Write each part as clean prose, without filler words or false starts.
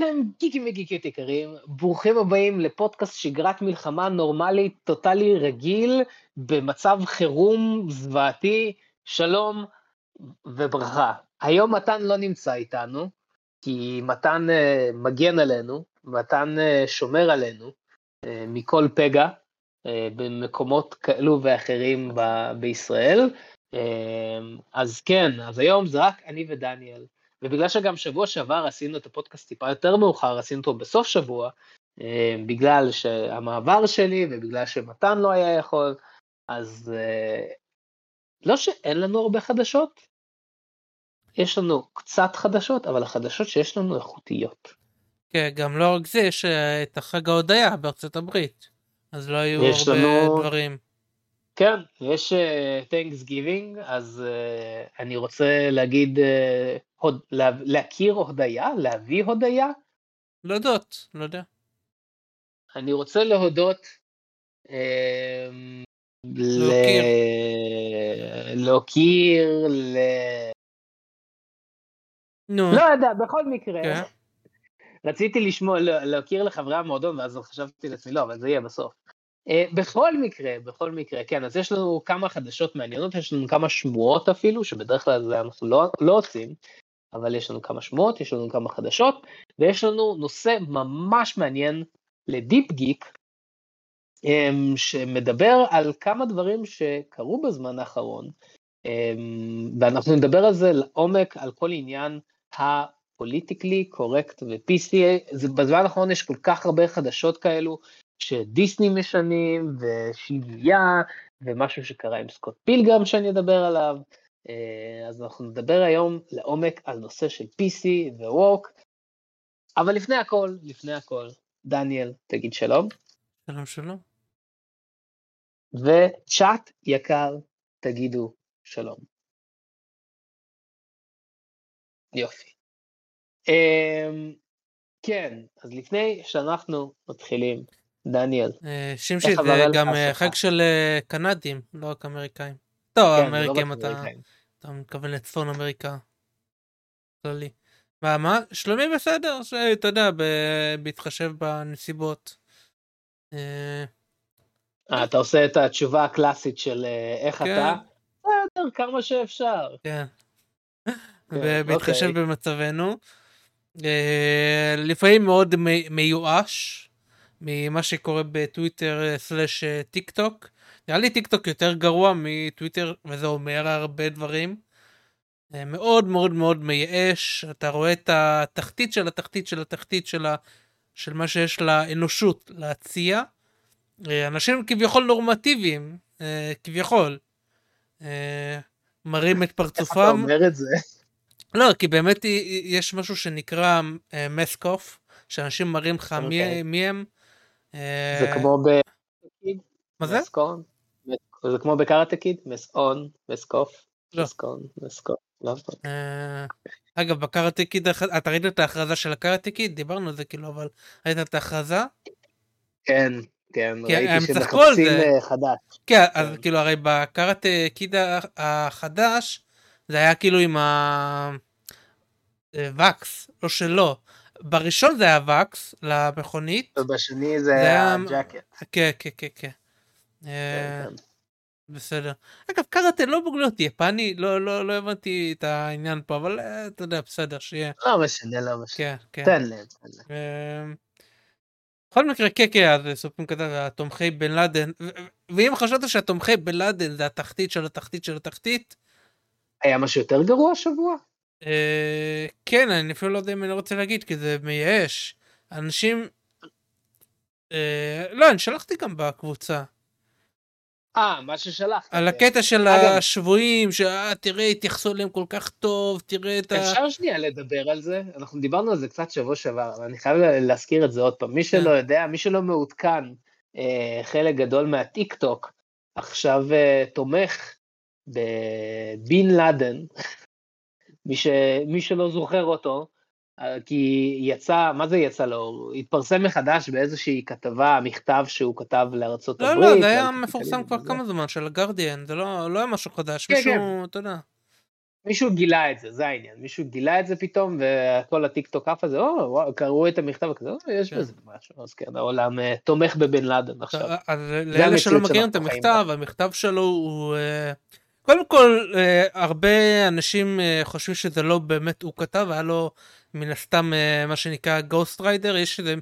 שלום גיקים וגיקיות יקרים, ברוכים הבאים לפודקאסט שגרת מלחמה נורמלית, טוטלי רגיל, במצב חירום זוועתי, שלום וברכה. היום מתן לא נמצא איתנו, כי מתן מגן עלינו, מתן שומר עלינו מכל פגע, במקומות כאלו ואחרים בישראל, אז כן, אז היום זה רק אני ודניאל. ובגלל שגם שבוע שעבר עשינו את הפודקאסט טיפה יותר מאוחר, עשינו אותו בסוף שבוע, בגלל שהמעבר שלי ובגלל שמתן לא היה יכול, אז לא שאין לנו הרבה חדשות, יש לנו קצת חדשות, אבל החדשות שיש לנו איכותיות. כן, גם לא רק זה, יש את החג ההודיה בארצות הברית, אז לא היו הרבה דברים. כן, יש Thanksgiving, אז אני רוצה להגיד... להכיר הודיה, להביא הודיה? להודות, לא יודע. אני רוצה להודות, להוקיר, לא יודע, בכל מקרה. רציתי להוקיר לחברי המועדון, ואז חשבתי לעצמי, לא, אבל זה יהיה בסוף. בכל מקרה, כן, אז יש לנו כמה חדשות מעניינות, יש לנו כמה שמועות אפילו, שבדרך כלל אנחנו לא עושים, אבל יש לנו כמה שמועות, יש לנו כמה חדשות, ויש לנו נושא ממש מעניין לדיפ גיק, שמדבר על כמה דברים שקרו בזמן האחרון, ואנחנו נדבר על זה לעומק, על כל עניין הפוליטיקלי קורקט ו-PC, בזמן האחרון יש כל כך הרבה חדשות כאלו, שדיסני משנים, ושוויה, ומשהו שקרה עם סקוט פילגרם שאני אדבר עליו, אז אנחנו נדבר היום לעומק על נושא של PC ו-Walk, אבל לפני הכל, דניאל, תגיד שלום. שלום. וצ'אט יקר, תגידו שלום. יופי. כן, אז לפני שאנחנו מתחילים, דניאל. שימשית, זה גם חג של קנדים, לא רק אמריקאים. טוב, אמריקאים אתה מתכוון לצפון אמריקה. כללי. מה? שלומי בסדר, אתה יודע, בהתחשב בנסיבות. אתה עושה את התשובה הקלאסית של איך אתה? בסדר, כמה שאפשר. כן. ובהתחשב במצבנו. לפעמים מאוד מיואש. ממה שקורה בטוויטר סלש טיק טוק, נראה לי טיק טוק יותר גרוע מטוויטר, וזה אומר הרבה דברים, מאוד מאוד מאוד מייאש, אתה רואה את התחתית של התחתית של התחתית של מה שיש לאנושות להציע, אנשים כביכול נורמטיביים, כביכול, מראים את פרצופם. אתה אומר את זה? לא, כי באמת יש משהו שנקרא מסקוף, שאנשים מראים לך מי הם. זה כמו בקארטקיד? מה זה? זה כמו בקארטקיד? מסאון, מסקוף, מסקון, מסקוף. אגב, בקארטקיד, אתה ראית את ההכרזה של הקארטקיד? דיברנו על זה כאילו, אבל ראית את ההכרזה? כן, ראיתי שמחפשים חדש. כן, אז כאילו, הרי בקארטקיד החדש, זה היה כאילו עם הווקס, לא שלא. בראשון זה היה וקס למכונית. ובשני זה היה ג'קט. כן. בסדר. אגב, קראטה לא בוגלות יפני, לא הבנתי את העניין פה, אבל אתה יודע, בסדר, שיהיה. לא משנה. תן לי. בכל מקרה, כן, אז סופרים כתב, התומכי בן לאדן, ואם חשבת שהתומכי בן לאדן זה התחתית של התחתית של התחתית, היה משהו יותר גרוע השבוע? כן, אני אפילו לא יודע אם אני רוצה להגיד, כי זה מייאש. אנשים... לא, אני שלחתי גם בקבוצה. מה ששלחת. על הקטע של השבועים, תראה, תחסו להם כל כך טוב, תראה את ה... אפשר שנייה לדבר על זה? אנחנו דיברנו על זה קצת שבוע שעבר, אבל אני חייב להזכיר את זה עוד פעם. מי שלא יודע, מי שלא מעודכן, חלק גדול מהטיק-טוק, עכשיו תומך בבין לאדן, מי שלא זוכר אותו, כי יצא, מה זה יצא לו? התפרסם מחדש באיזושהי כתבה, מכתב שהוא כתב לארצות הברית. לא, זה היה מפורסם כבר כמה זמן, של הגרדיאן, זה לא היה משהו חדש, מישהו, אתה יודע, מישהו גילה את זה, זה העניין, מישהו גילה את זה פתאום, וכל הטיקטוק אף הזה, קראו את המכתב כזה, יש בזה משהו, אז כן, העולם תומך בבן לאדן עכשיו. לאלה שלא מכירים את המכתב, המכתב שלו הוא, קודם כל, הרבה אנשים חושבים שזה לא באמת הוא כתב, היה לו מן הסתם מה שנקרא גוסט ריידר, יש איזה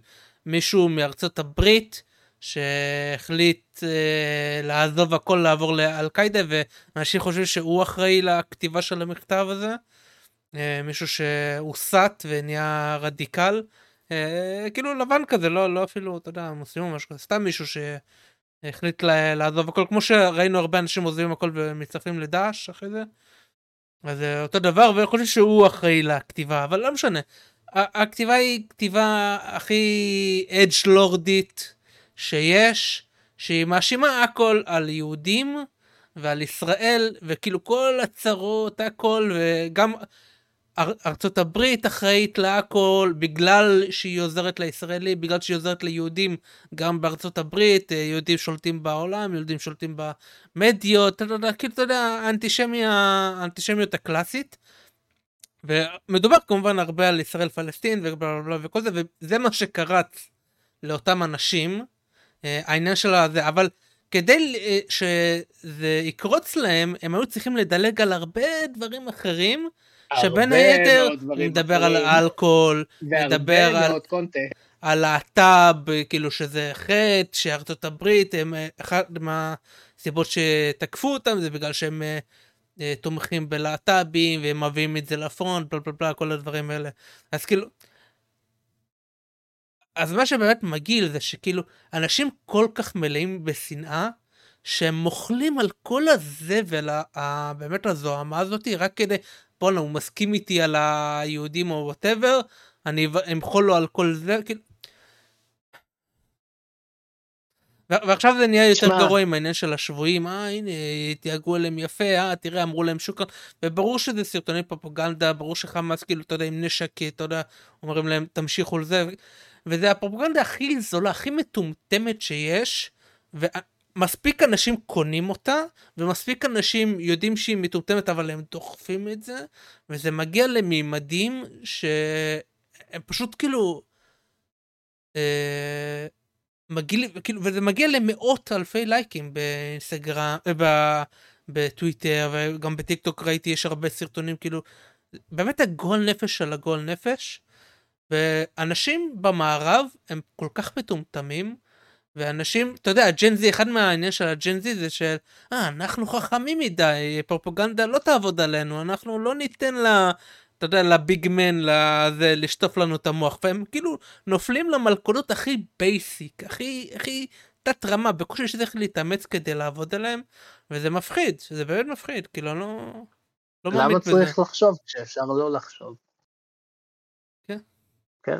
מישהו מארצות הברית, שהחליט לעזוב הכל לעבור לאל-קאידה, ואנשים חושבים שהוא אחראי לכתיבה של המכתב הזה, מישהו שהוא סט ונהיה רדיקל, כאילו לבן כזה, לא אפילו, אתה יודע, מוסלימים או משהו כזה, סתם מישהו שהחליט לעזוב הכל, כמו שראינו הרבה אנשים עוזבים הכל ומצטרפים לדאעש אחרי זה, אז אותו דבר, ואני חושב שהוא אחראי לכתיבה, אבל לא משנה, הכתיבה היא כתיבה הכי אדג'לורדית, שיש, שהיא מאשימה הכל על יהודים ועל ישראל, וכאילו כל הצרות, הכל, וגם ארצות הברית אחראית להכל, בגלל שהיא עוזרת לישראלי, בגלל שהיא עוזרת ליהודים, גם בארצות הברית, יהודים שולטים בעולם, יהודים שולטים במדיות, כאילו אתה יודע, האנטישמיות הקלאסית, ומדובר כמובן הרבה על ישראל פלסטין, וכל זה, וזה מה שקרץ לאותם אנשים, העניין שלה זה, אבל כדי שזה יקרוץ להם, הם היו צריכים לדלג על הרבה דברים אחרים, שבין היתר נדבר על אלכוהול, נדבר על הטאב, כאילו שזה חטא, שארצות הברית, אחד מהסיבות שתקפו אותם, זה בגלל שהם תומכים בלהט"בים, והם מביאים את זה לפרונט, כל הדברים האלה, אז כאילו, אז מה שבאמת מגיל זה שכאילו אנשים כל כך מלאים בשנאה שהם מוכלים על כל הזבל באמת הזוהמה הזאת רק כדי בואו הוא מסכים איתי על היהודים או whatever אני אמחול לו על כל זה כאילו. ועכשיו זה נהיה יותר גרוע עם העניין של השבועים, הנה, התייגעו אליהם יפה, תראה, אמרו להם שוקרן, וברור שזה סרטוני פרופגנדה, ברור שחמאס, כאילו, אתה יודע, עם נשק, אתה יודע, אומרים להם, תמשיכו לזה, וזה הפרופגנדה הכי זולה, הכי מטומטמת שיש, ומספיק אנשים קונים אותה, ומספיק אנשים יודעים שהיא מטומטמת, אבל הם דוחפים את זה, וזה מגיע למימדים, שהם פשוט כאילו, וזה מגיע למאות אלפי לייקים באינסטגרם, בטוויטר, וגם בטיקטוק ראיתי יש הרבה סרטונים, כאילו, באמת הגועל נפש על הגועל נפש, ואנשים במערב הם כל כך מטומטמים, ואנשים, אתה יודע, הג'נזי, אחד מהעניין של הג'נזי זה של, אנחנו חכמים מדי, פרופגנדה לא תעבוד עלינו, אנחנו לא ניתן לה, אתה יודע, לביגמן, לזה, לשטוף לנו את המוח, והם כאילו נופלים למלכודות הכי בייסיק, הכי תת רמה, בקושי שצריך להתאמץ כדי לעבוד עליהם, וזה מפחיד, זה באמת מפחיד, כאילו לא מעמיד בזה. למה צריך לחשוב כשאפשר לא לחשוב? כן. כן.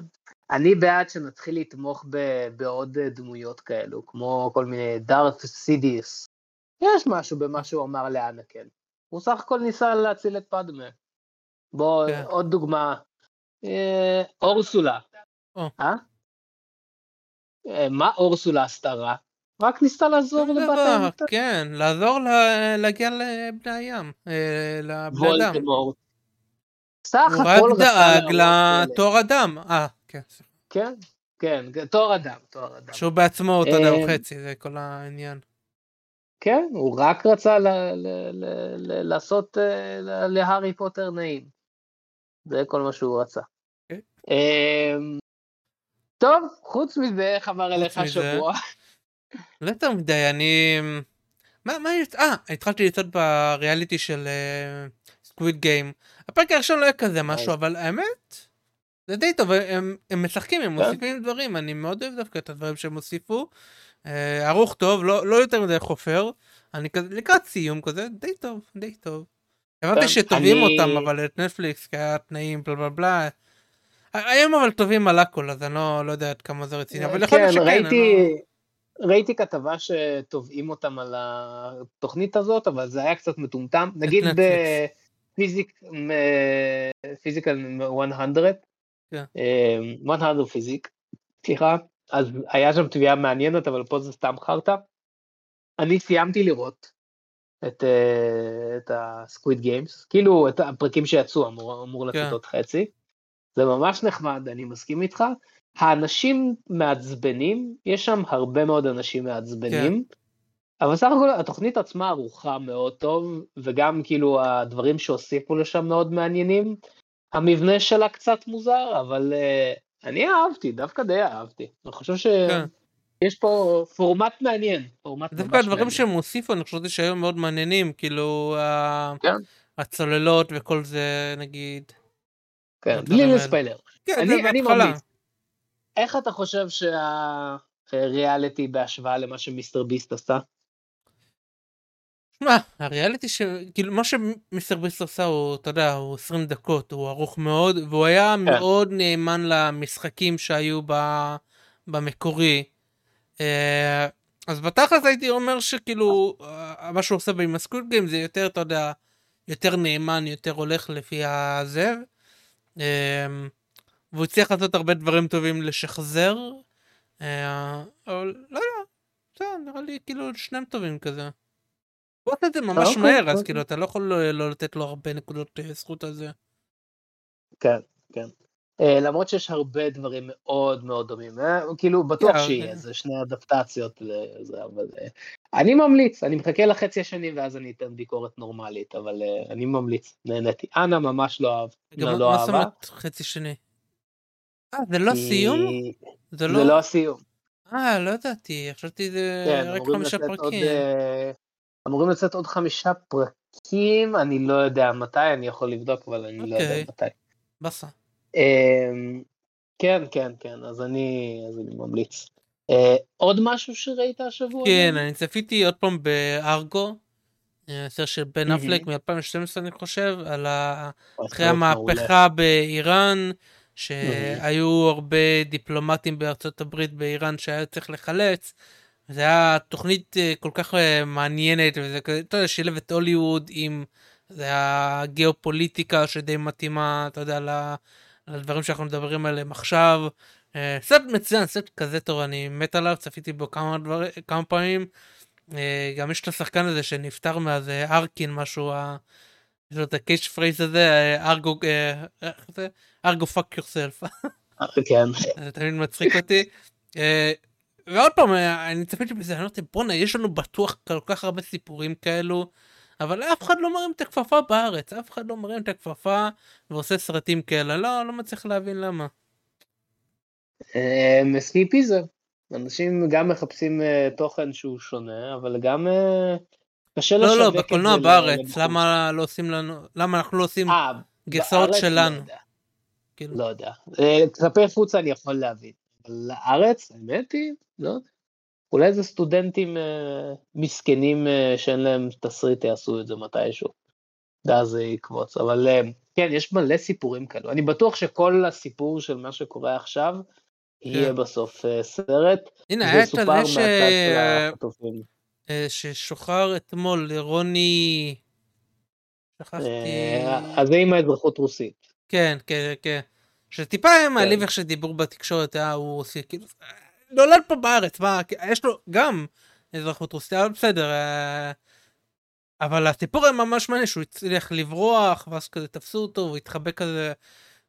אני בעד שנתחיל לתמוך בעוד דמויות כאלו, כמו כל מיני דארת' סידיוס. יש משהו במה שהוא אמר לאנה, כן. הוא סך הכל ניסה להציל את פדמה. בוא, עוד דוגמה, אורסולה, מה אורסולה עשתה רע? רק ניסתה לעזור לבטה, כן, לעזור להגיע לבני הים, לבני אדם, הוא רק דאג לתואר אדם, כן, כן, תואר אדם, שהוא בעצמו אותו דבר חצי, זה כל העניין. כן, הוא רק רצה לעשות להרי פוטר נעים. זה כל מה שהוא רצה. טוב, חוץ מזה, חבר אליך שבוע. לא יותר מדי, אני... התחלתי לצאת בריאליטי של סקוויד גיים. הפרק הראשון לא היה כזה משהו, אבל האמת, זה די טוב, הם משחקים, הם מוסיפים דברים, אני מאוד אוהב דווקא את הדברים שהם הוסיפו. ערוך טוב, לא יותר מדי חופר, אני כזה, לקראת סיום כזה, די טוב, די טוב. הבנתי שטובים אותם, אבל את נטפליקס, כי היה תנאים, בלבלבלה, היום אבל טובים על הכל, אז אני לא יודע עד כמה זה רציני, אבל יכול להיות שכן. ראיתי כתבה שטובים אותם על התוכנית הזאת, אבל זה היה קצת מטומטם, נגיד בפיזיקל 100 פיזיק, סליחה, אז היה שם תביעה מעניינת, אבל פה זה סתם חרטה. אני סיימתי לראות, את הסקוויד גיימס, כאילו את הפרקים שיצאו אמור לצאת עוד חצי, זה ממש נחמד, אני מסכים איתך, האנשים מעצבנים, יש שם הרבה מאוד אנשים מעצבנים, אבל סך הכל התוכנית עצמה ערוכה מאוד טוב, וגם כאילו הדברים שהוסיפו לשם מאוד מעניינים, המבנה שלה קצת מוזר, אבל אני אהבתי, דווקא די אהבתי, אני חושב ש... יש פה פורמט מעניין, פורמט דווקא הדברים שהם הוסיפו, אני חושבתי שהיו מאוד מעניינים, כאילו הצוללות וכל זה נגיד. כן, בלי לספיילר. אני ממליץ. איך אתה חושב שהריאליטי בהשוואה למה שמיסטר ביסט עשה? מה, הריאליטי ש... כאילו מה שמיסטר ביסט עשה הוא, אתה יודע, הוא 20 דקות, הוא ארוך מאוד, והוא היה מאוד נאמן למשחקים שהיו במקורי. אז בתכלס הייתי אומר שכאילו מה שהוא עושה עם הסקוויד גיים זה יותר, אתה יודע, יותר נאמן, יותר הולך לפי הזה, והוא צריך לעשות הרבה דברים טובים לשחזר, אבל לא יודע, זה נראה לי כאילו שניהם טובים כזה, הוא עושה את זה ממש מהר, אז כאילו אתה לא יכול לא לתת לו הרבה נקודות זכות על זה. כן, כן, למרות שיש הרבה דברים מאוד מאוד דומים, כאילו בטוח שיהיה, זה שני אדפטציות לזה, אבל אני ממליץ, אני מחכה לחצי השני ואז אני אתן ביקורת נורמלית, אבל אני ממליץ, נהניתי, אנה ממש לא אהבה. מה שמת חצי שני? זה לא סיום? זה לא סיום. לא ידעתי, חשבתי זה רק 5 פרקים. אמורים לצאת עוד 5 פרקים, אני לא יודע מתי, אני יכול לבדוק, אבל אני לא יודע מתי. בסה. כן, כן, כן, אז אני ממליץ. עוד משהו שראית השבוע? כן, אני צפיתי עוד פעם בארגו, סרט של בן אפלק מ-2012 אני חושב, אחרי המהפכה באיראן, שהיו הרבה דיפלומטים בארצות הברית באיראן שהיה צריך לחלץ, זה היה תוכנית כל כך מעניינת, וזה כזה שילב את הוליווד עם הגיאופוליטיקה שדי מתאימה, אתה יודע, לדברים שאנחנו מדברים עליהם עכשיו. סרט מצוין, סרט כזה טוב, אני מת עליו, צפיתי בו כמה פעמים. גם יש את השחקן הזה שנפטר מאז, ארקין משהו, יש לו את הקייץ' פרייז הזה, ארגו פאק יורסלף. כן. זה תמיד מצחיק אותי. ועוד פעם, אני צפיתי בזה, אני אומרת, בונה, יש לנו בטוח כל כך הרבה סיפורים כאלו, אבל אף אחד לא מרים את הכפפה בארץ, אף אחד לא מרים את הכפפה ועושה סרטים כאלה, לא מצליח להבין למה. אסקיפיזם, אנשים גם מחפשים תוכן שהוא שונה, אבל גם קשה לשווק את זה. לא, בקולנוע בארץ, למה לא עושים לנו, למה אנחנו לא עושים גרסאות שלנו? לא יודע, כלפי חוץ אני יכול להבין, אבל לארץ, האמת היא, לא יודע. אולי זה סטודנטים מסכנים שאין להם תסריט יעשו את זה מתישהו, ואז זה יקבוץ, אבל כן, יש מלא סיפורים כאלו, אני בטוח שכל הסיפור של מה שקורה עכשיו, יהיה בסוף סרט, הנה, היה את זה ששוחרר אתמול, רוני, שכחתי, אז זה עם האזרחות רוסית, כן, כן, כן, שטיפה מעליב איך שדיבור בתקשורת, הוא רוסי, כאילו, נולד פה בארץ, מה, יש לו גם אזרחות רוסיה, אבל בסדר, אבל הסיפור היה ממש מעניין, שהוא הצליח לברוח, ואז כזה תפסו אותו, הוא התחבא כזה,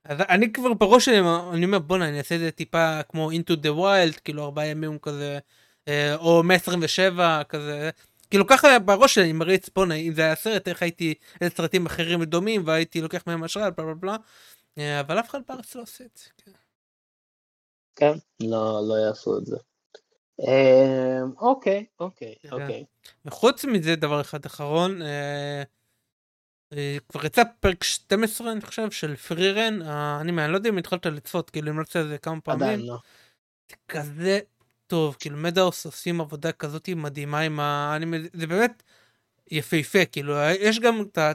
אז אני כבר בראש שלי, אני אומר בוא אני אעשה את זה טיפה כמו Into the Wild, כאילו 4 ימים כזה, או 127 כזה, כאילו ככה בראש שלי אני מריץ בוא, אם זה היה סרט, איך הייתי, איזה סרטים אחרים דומים, והייתי לוקח מהם השראה, בלה בלה בלה, אבל אף אחד בארץ לא עושה את זה, כן. כן? לא יעשו את זה. אוקיי, אוקיי, אוקיי. וחוץ מזה, דבר אחד אחרון, כבר יצא פרק 12, אני חושב, של פרירן, אני לא יודע אם התחלת לצפות, כאילו, אם נרצה את זה כמה פעמים. עדיין לא. זה כזה טוב, כאילו, מדאוס עושים עבודה כזאת מדהימה עם האנימה, זה באמת יפהפה, כאילו, יש גם את ה...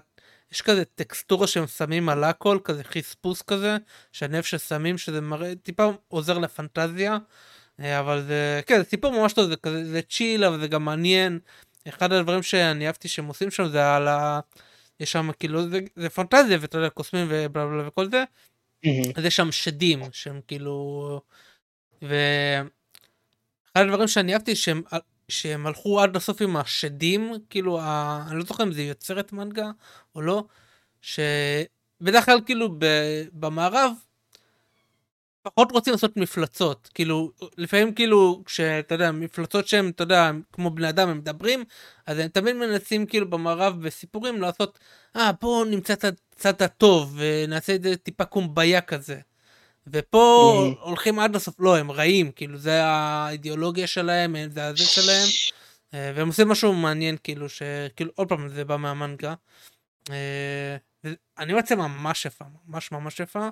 יש כזה טקסטורה שהם שמים על הכל, כזה חספוס כזה, שהנף ששמים, שזה מראה, טיפה עוזר לפנטזיה, אבל זה, כן, זה סיפור ממש טוב, זה כזה, זה צ'יל, אבל זה גם מעניין, אחד הדברים שאני אהבתי שהם עושים שם, זה על ה... יש שם כאילו, זה פנטזיה, ואתה יודע, קוסמים ובלה בלה וכל זה, אז יש שם שדים, שהם כאילו... ואחד הדברים שאני אהבתי, שהם... שהם הלכו עד לסוף עם השדים, כאילו, אני לא זוכר אם זה יוצרת מנגה או לא, שבדרך כלל כאילו במערב, פחות רוצים לעשות מפלצות, כאילו, לפעמים כאילו, כשאתה יודע, מפלצות שהם, אתה יודע, כמו בני אדם, הם מדברים, אז הם תמיד מנסים כאילו במערב בסיפורים לעשות, פה נמצא צד הטוב, ונעשה את זה טיפה קומביה כזה. ופה הולכים עד לסוף, לא, הם רעים, כאילו, זה האידיאולוגיה שלהם, זה הזה שלהם, והם עושים משהו מעניין, כאילו, שכאילו, עוד פעם זה בא מהמנגה. אני רוצה ממש יפה, ממש ממש יפה.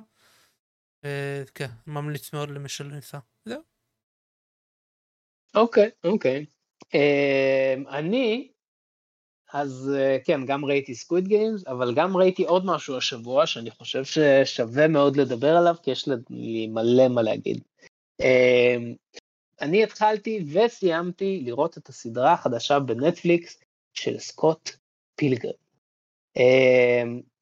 כן, ממליץ מאוד למי שלא ניסה. זהו. אוקיי. אז כן, גם ראיתי סקוויד גיימס, אבל גם ראיתי עוד משהו השבוע, שאני חושב ששווה מאוד לדבר עליו, כי יש לי מלא מה להגיד. אני התחלתי וסיימתי לראות את הסדרה החדשה בנטפליקס של סקוט פילגרם.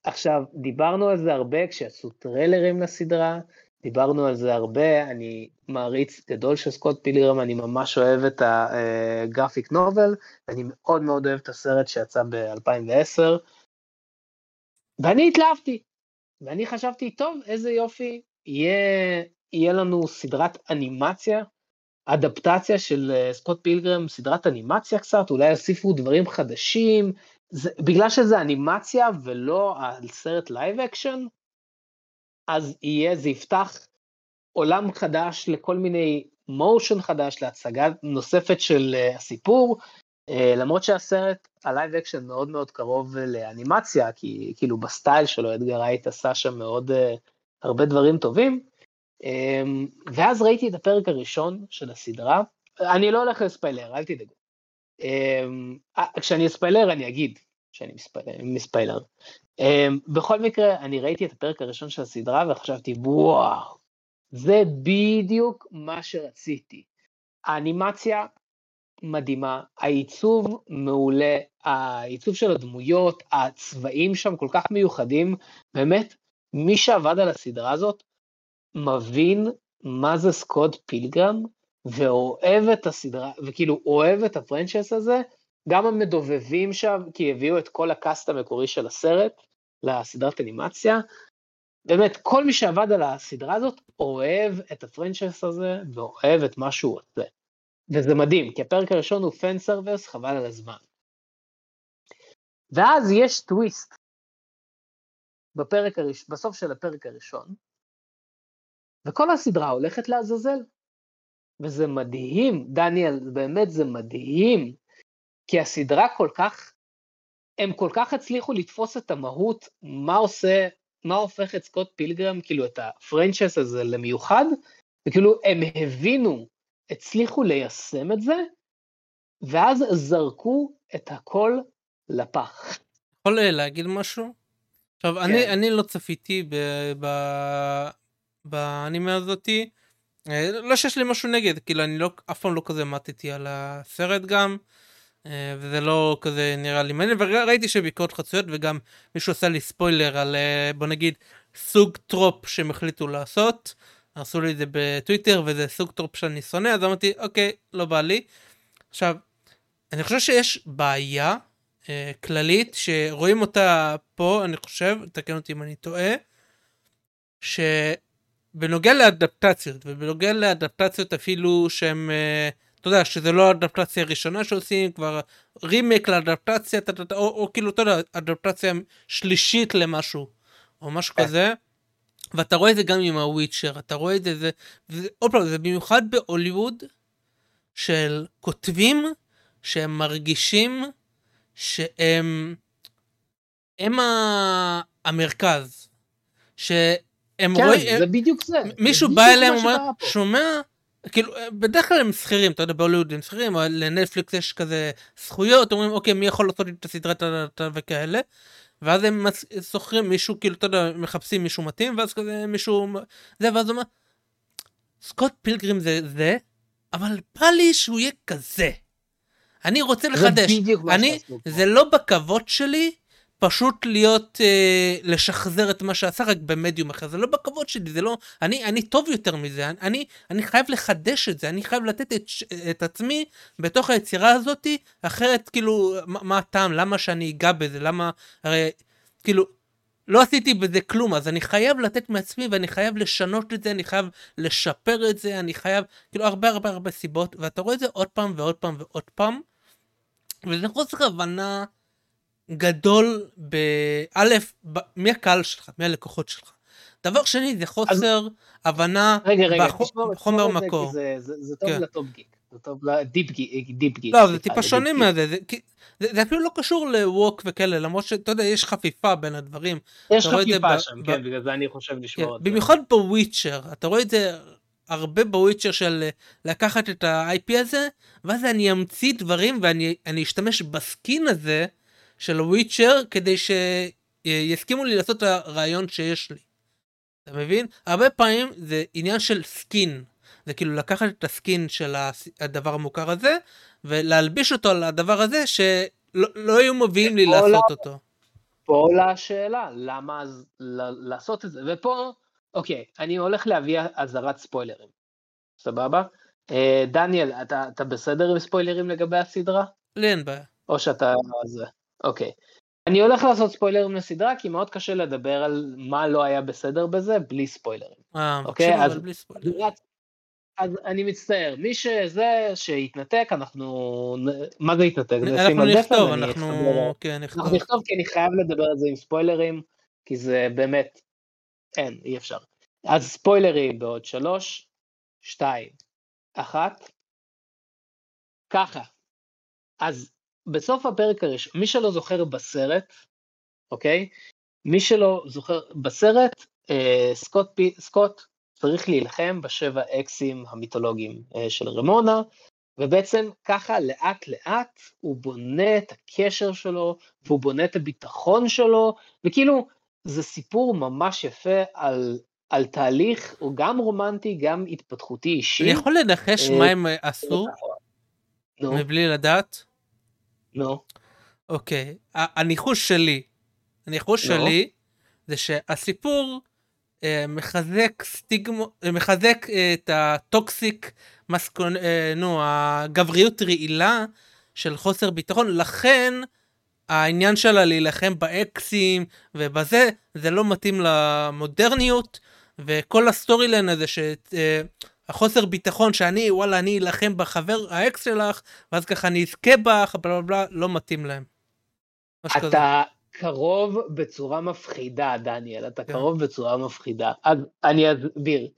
עכשיו, דיברנו על זה הרבה כשיצאו טרילרים לסדרה, דיברנו על זה הרבה, אני מעריץ גדול של סקוט פילגרם, אני ממש אוהב את הגרפיק נובל, אני מאוד מאוד אוהב את הסרט שיצא ב-2010, ואני התלהבתי, ואני חשבתי, טוב, איזה יופי, יהיה לנו סדרת אנימציה, אדפטציה של סקוט פילגרם, סדרת אנימציה קצת, אולי יוסיפו דברים חדשים, בגלל שזה אנימציה ולא הסרט לייב אקשן, אז זה יפתח עולם חדש לכל מיני מושן חדש, להצגה נוספת של הסיפור, למרות שהסרט, הלייב אקשן מאוד מאוד קרוב לאנימציה, כי כאילו בסטייל שלו אדגר רייט עשה שם מאוד הרבה דברים טובים, ואז ראיתי את הפרק הראשון של הסדרה, אני לא הולך לספיילר, אל תדאגו, כשאני אספיילר אני אגיד שאני מספיילר. בכל מקרה אני ראיתי את הפרק הראשון של הסדרה וחשבתי וואו, זה בדיוק מה שרציתי. האנימציה מדהימה, העיצוב מעולה, העיצוב של הדמויות, הצבעים שם כל כך מיוחדים, באמת מי שעבד על הסדרה הזאת מבין מה זה סקוט פילגרם, ואוהב את הסדרה, וכאילו אוהב את הפרנצ'ייז הזה, גם המדובבים שם, כי הביאו את כל הקאסט המקורי של הסרט, לסדרת אנימציה, באמת כל מי שעבד על הסדרה הזאת, אוהב את הפרנצ'ייז הזה, ואוהב את מה שהוא עושה, וזה מדהים, כי הפרק הראשון הוא פן סרוויס, חבל על הזמן. ואז יש טוויסט, בסוף של הפרק הראשון, וכל הסדרה הולכת לעזאזל, וזה מדהים, דניאל, באמת זה מדהים, כי הסדרה הם כל כך הצליחו לתפוס את המהות, מה הופך את סקוט פילגרם, כאילו את הפרנצ'ייז הזה למיוחד, וכאילו הם הבינו, הצליחו ליישם את זה, ואז זרקו את הכל לפח. יכול להגיד משהו? עכשיו, כן. אני לא צפיתי באנימה הזאתי, לא שיש לי משהו נגד, כאילו אני לא, אף פעם לא כזה מתתי על הסרט גם, וזה לא כזה נראה לי מעניין, וראיתי שביקורות חצויות, וגם מישהו עשה לי ספוילר על, בוא נגיד, סוג טרופ שהם החליטו לעשות, עשו לי את זה בטוויטר, וזה סוג טרופ שאני שונא, אז אמרתי, אוקיי, לא בא לי. עכשיו, אני חושב שיש בעיה כללית, שרואים אותה פה, אני חושב, תקן אותי אם אני טועה, בנוגע לאדפטציות, ובנוגע לאדפטציות אפילו שהם, אתה יודע, שזה לא האדפטציה הראשונה שעושים, כבר רימק לאדפטציה, או כאילו, אתה יודע, אדפטציה שלישית למשהו, או משהו כזה, ואתה רואה את זה גם עם הוויצ'ר, אתה רואה את זה, עוד פעם, זה במיוחד בהוליווד, של כותבים, שהם מרגישים, שהם המרכז, זה בדיוק זה. מישהו בא אליהם ואומר, שומע, כאילו, בדרך כלל הם שכירים, אתה יודע, בהוליווד הם שכירים, אבל לנטפליקס יש כזה זכויות, אומרים, אוקיי, מי יכול לעשות את הסדרת וכאלה, ואז הם שוכרים מישהו, כאילו, אתה יודע, מחפשים מישהו מתאים, ואז כזה מישהו, ואז הוא אומר, סקוט פילגרם זה זה, אבל בא לי שהוא יהיה כזה. אני רוצה לחדש. זה לא בכבוד שלי, פשוט להיות, לשחזר את מה שעשה רק במדיום אחר, זה לא בכבוד שלי, זה לא, אני טוב יותר מזה, אני חייב לחדש את זה, אני חייב לתת את עצמי בתוך היצירה הזאת, אחרת כאילו, מה הטעם, למה שאני אגע בזה, למה, הרי, כאילו, לא עשיתי בזה כלום, אז אני חייב לתת מעצמי, ואני חייב לשנות את זה, אני חייב לשפר את זה, אני חייב, כאילו, הרבה סיבות, ואתה רואה את זה עוד פעם ועוד פעם ועוד פעם, וזה חוסר הבנה, גדול באלף, מי הקהל שלך, מי הלקוחות שלך. דבר שני, זה חוסר הבנה בחומר מקור. זה טוב לטופ גיק, זה טוב לדיפ גיק. לא, זה טיפה שונה מזה, זה אפילו לא קשור לווק וכאלה, למרות שאתה יודע, יש חפיפה בין הדברים. יש חפיפה שם, כן, בגלל זה אני חושב לשמוע את זה. במיוחד בוויצ'ר, אתה רואה את זה הרבה בוויצ'ר של לקחת את ה-IP הזה, ואז אני אמציא דברים ואני אשתמש בסקין הזה, של וויצ'ר, כדי שיסכימו לי לעשות את הרעיון שיש לי. אתה מבין? הרבה פעמים זה עניין של סקין. זה כאילו לקחת את הסקין של הדבר המוכר הזה, ולהלביש אותו על הדבר הזה, שלא יהיו מביאים לי לעשות אותו. פה עולה השאלה, למה לעשות את זה? ופה, אוקיי, אני הולך להביא אזהרת ספוילרים. סבבה? דניאל, אתה בסדר עם ספוילרים לגבי הסדרה? אין בעיה. או שאתה... אוקיי, אני הולך לעשות ספוילרים לסדרה, כי מאוד קשה לדבר על מה לא היה בסדר בזה, בלי ספוילרים. אוקיי, אז בלי ספוילרים. אז אני מצטער, מי שזה שיתנתק, אנחנו, מה זה יתנתק? אנחנו נכתוב, אנחנו נכתוב, כי אני חייב לדבר על זה עם ספוילרים, כי זה באמת, אין, אי אפשר. אז ספוילרים בעוד 3, 2, 1, ככה, אז, בסוף הפרק הראשון, מי שלא זוכר בסרט, אוקיי? מי שלא זוכר בסרט, סקוט צריך להילחם בשבע אקסים המיתולוגיים של רמונה, ובעצם ככה לאט לאט הוא בונה את הקשר שלו, והוא בונה את הביטחון שלו, וכאילו זה סיפור ממש יפה על תהליך, הוא גם רומנטי, גם התפתחותי אישי. אני יכול לנחש מה הם עשו? מבלי לדעת? לא. אוקיי, הניחוש שלי זה שהסיפור מחזק את הטוקסיק, הגבריות רעילה של חוסר ביטחון, לכן העניין שלה להילחם באקסים ובזה, זה לא מתאים למודרניות, וכל הסטורי ליין הזה החוסר ביטחון שאני, וואלה, אני אלחם בחבר האקס שלך, ואז ככה אני אזכה בך, בלה בלה בלה, לא מתאים להם. אתה קרוב בצורה מפחידה, דניאל, אתה קרוב בצורה מפחידה. אז אני אסביר.